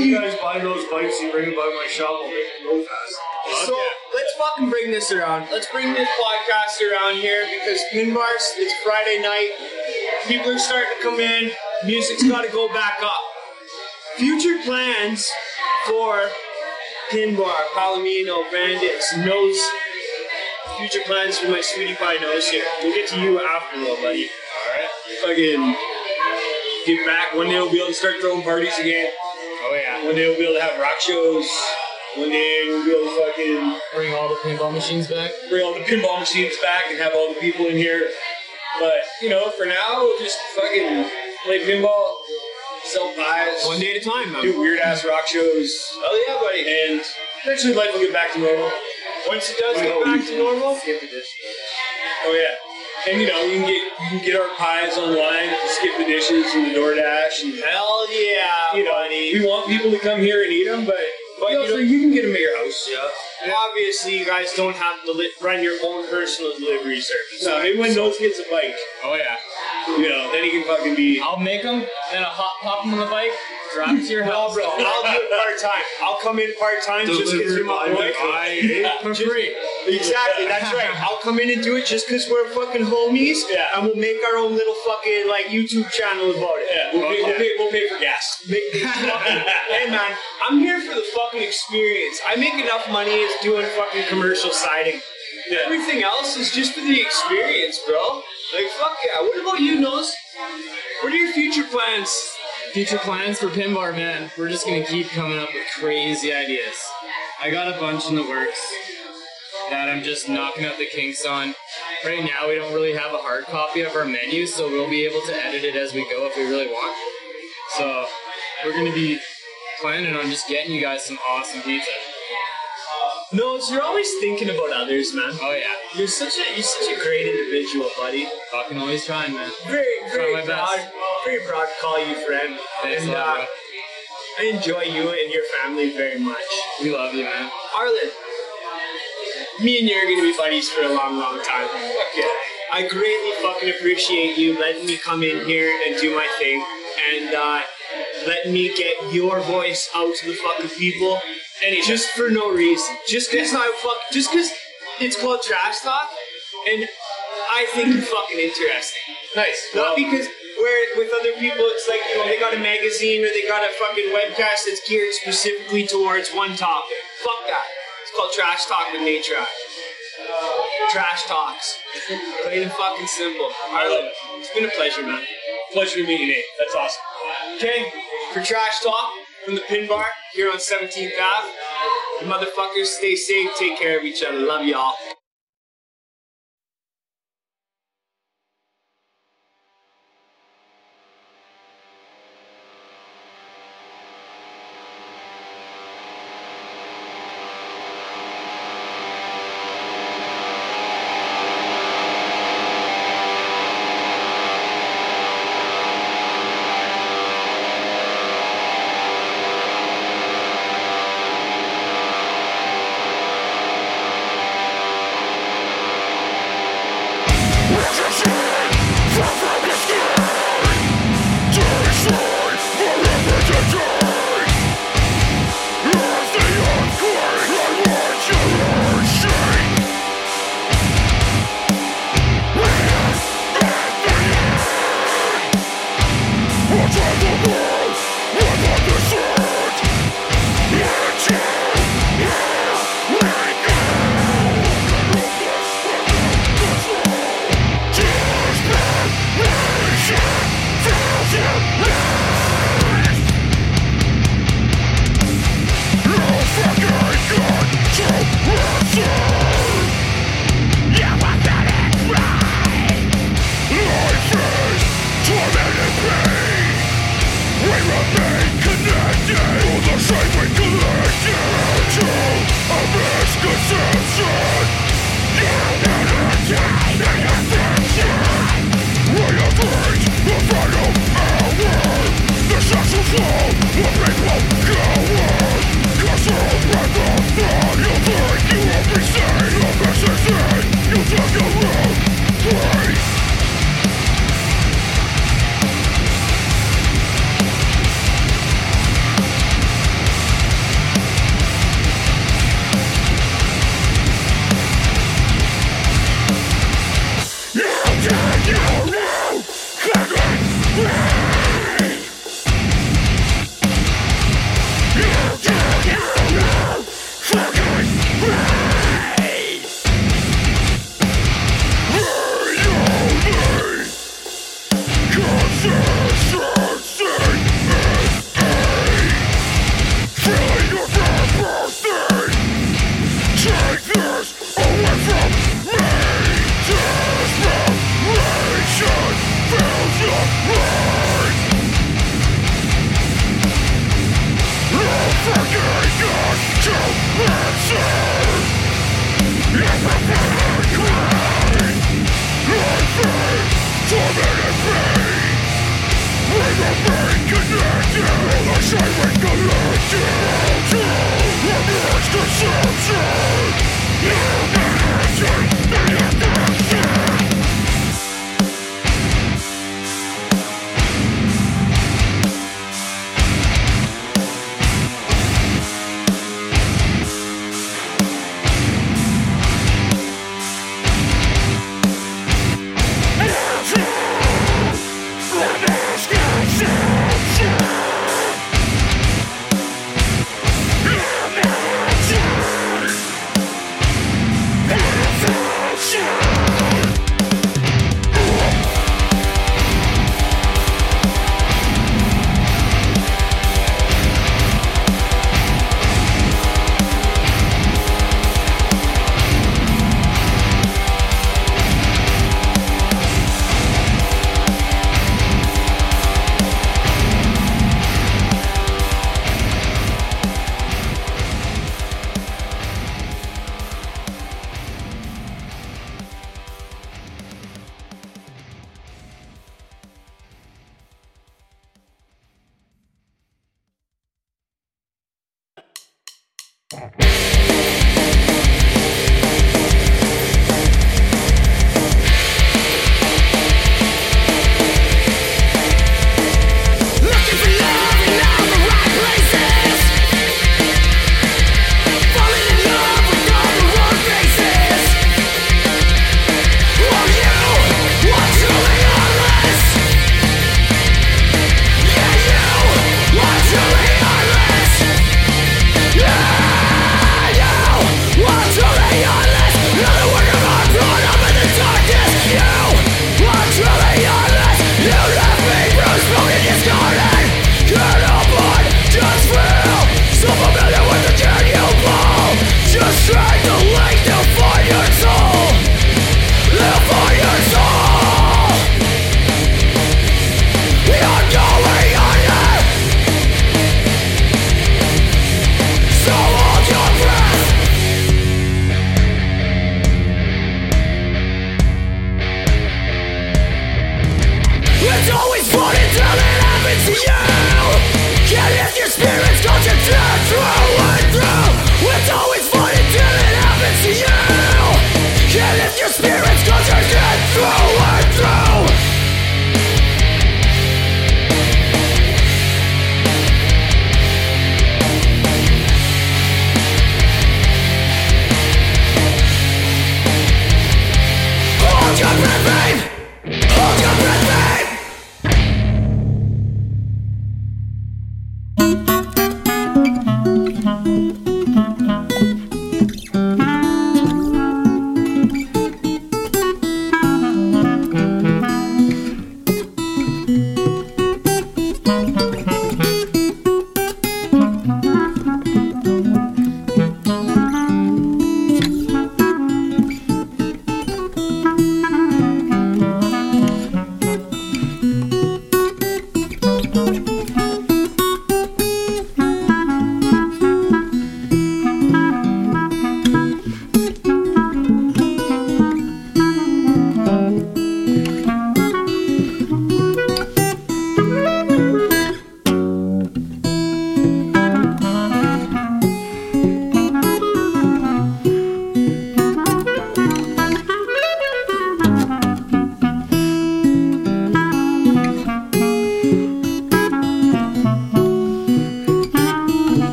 You guys buy those bikes, you bring them by my shop, I'll make them go fast. So let's fucking bring this around. Let's bring this podcast around here because Pinbars, it's Friday night. People are starting to come in. Music's got to go back up. Future plans for Pinbar, Palomino, Bandits, Nose. Future plans for my sweetie pie Nose here. We'll get to you after though, buddy. All right. Fucking get back. One day we'll be able to start throwing parties again. Oh yeah. One day we'll be able to have rock shows. One day we'll be able to fucking bring all the pinball machines back. Bring all the pinball machines back and have all the people in here. But, you know, for now, we'll just fucking play pinball, sell pies. One day at a time, man. Do weird-ass rock shows. Oh, yeah, buddy. And eventually life will get back to normal. Once it does get back to normal... Skip the dish. Oh, yeah. And, you know, you can get our pies online, skip the dishes and the DoorDash. And, hell yeah, you know, buddy. We want people to come here and eat them, but you know, so you can get them at your house. Yeah. Obviously, you guys don't have to run your own personal delivery service. No, maybe when Nose gets a bike. Oh, yeah. You know, then he can fucking be... I'll make them, then I'll pop them on the bike, drop to your house. No, bro, I'll do it part-time. I'll come in part-time just because you're my boy. For free. Exactly, that's right. I'll come in and do it just because we're fucking homies, and we'll make our own little fucking, like, YouTube channel about it. Yeah. We'll pay for gas. Hey, man, I'm here for the fucking experience. I make enough money as doing fucking commercial siding. Yeah. Everything else is just for the experience, bro. Like, fuck yeah. What about you, Nose? What are your future plans? Future plans for Pinbar, man. We're just gonna keep coming up with crazy ideas. I got a bunch in the works that I'm just knocking out the kinks on. Right now, we don't really have a hard copy of our menu, so we'll be able to edit it as we go if we really want. So, we're gonna be planning on just getting you guys some awesome pizza. No, so you're always thinking about others, man. Oh yeah, you're such a great individual, buddy. Fucking always trying, man. Very proud to call you friend. Thanks a lot, bro. I enjoy you and your family very much. We love you, man. Arlen, me and you are going to be buddies for a long, long time. Yeah. I greatly fucking appreciate you letting me come in here and do my thing, and letting me get your voice out to the fucking people, and just for no reason. Just because it's called Trash Talk, and I think you're fucking interesting. Nice. Not because where with other people it's like, you know, they got a magazine or they got a fucking webcast that's geared specifically towards one topic. Fuck that. It's called Trash Talk with Nate Trash. Trash Talks. Plain and fucking simple. Ireland, it's been a pleasure, man. Pleasure to meet you, Nate. That's awesome. Okay, for Trash Talk from the Pin Bar here on 17th Ave. You motherfuckers, stay safe, take care of each other. Love y'all.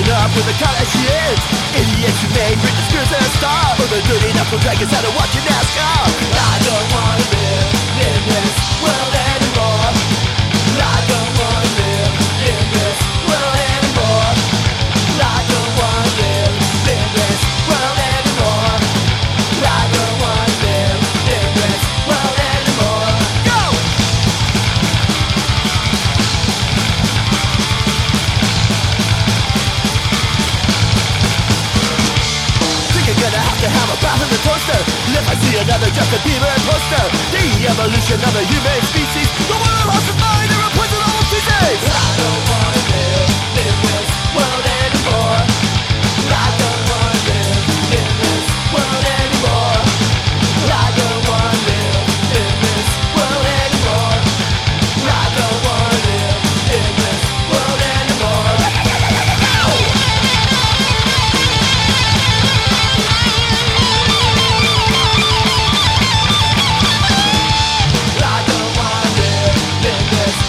it up with a cut as she is. Idiots who made Britney Spears a star, or the dirty knuckle dragons out of watching NASCAR. I don't wanna live in this world anymore. I don't wanna live in this world anymore. I don't wanna live in this world anymore. I don't wanna live in this world anymore. Go! Think I'm gonna have to have a bath in the toaster. And if I see another Justin Bieber poster, the evolution of a human species, the world lost its mind. I don't wanna live in this world anymore. I don't wanna live in this world anymore. I don't wanna live in this world anymore. I don't wanna live in this world anymore. I don't wanna live in this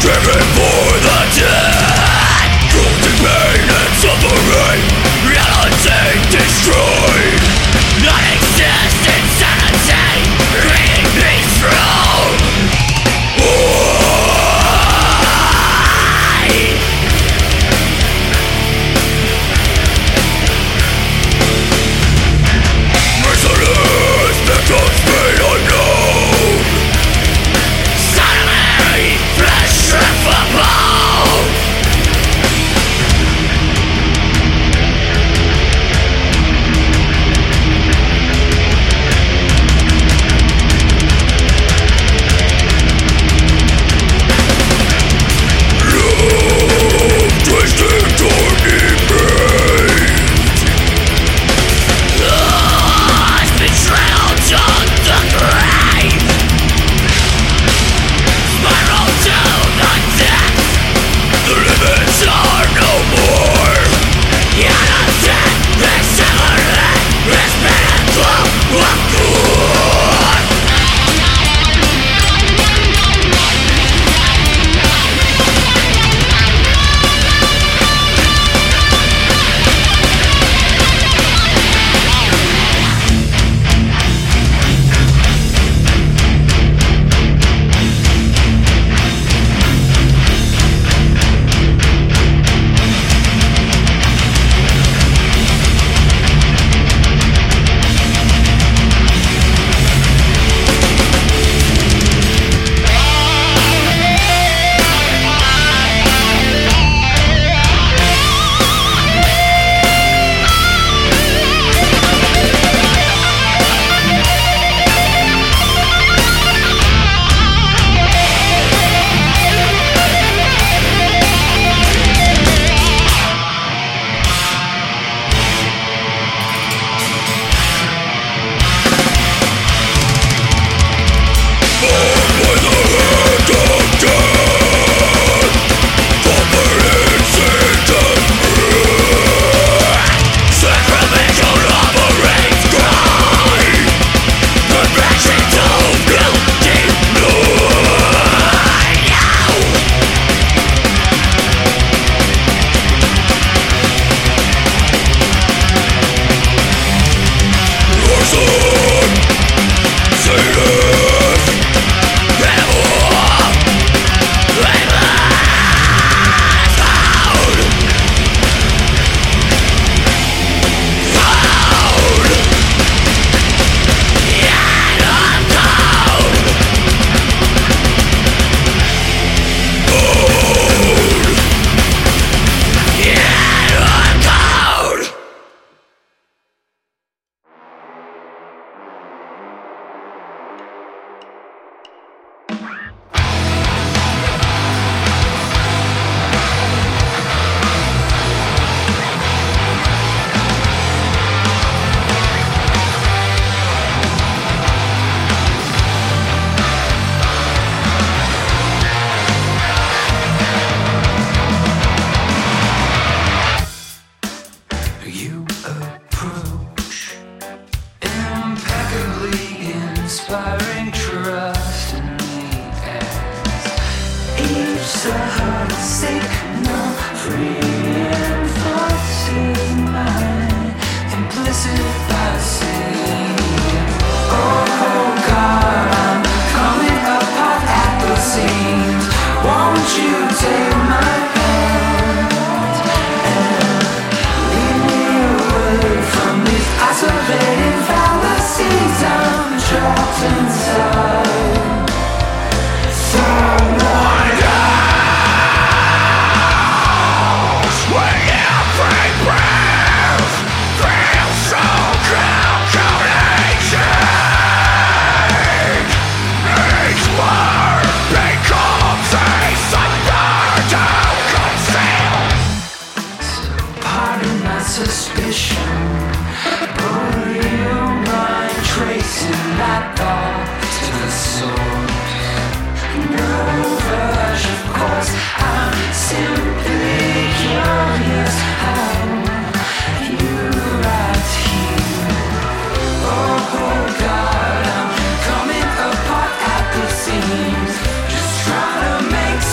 driven for the dead. Causing pain and suffering, reality destroyed. Not exist insanity, creating peace through why? Merciless victims made unknown. Sodomy, flesh stripped for bone.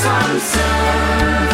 sunset.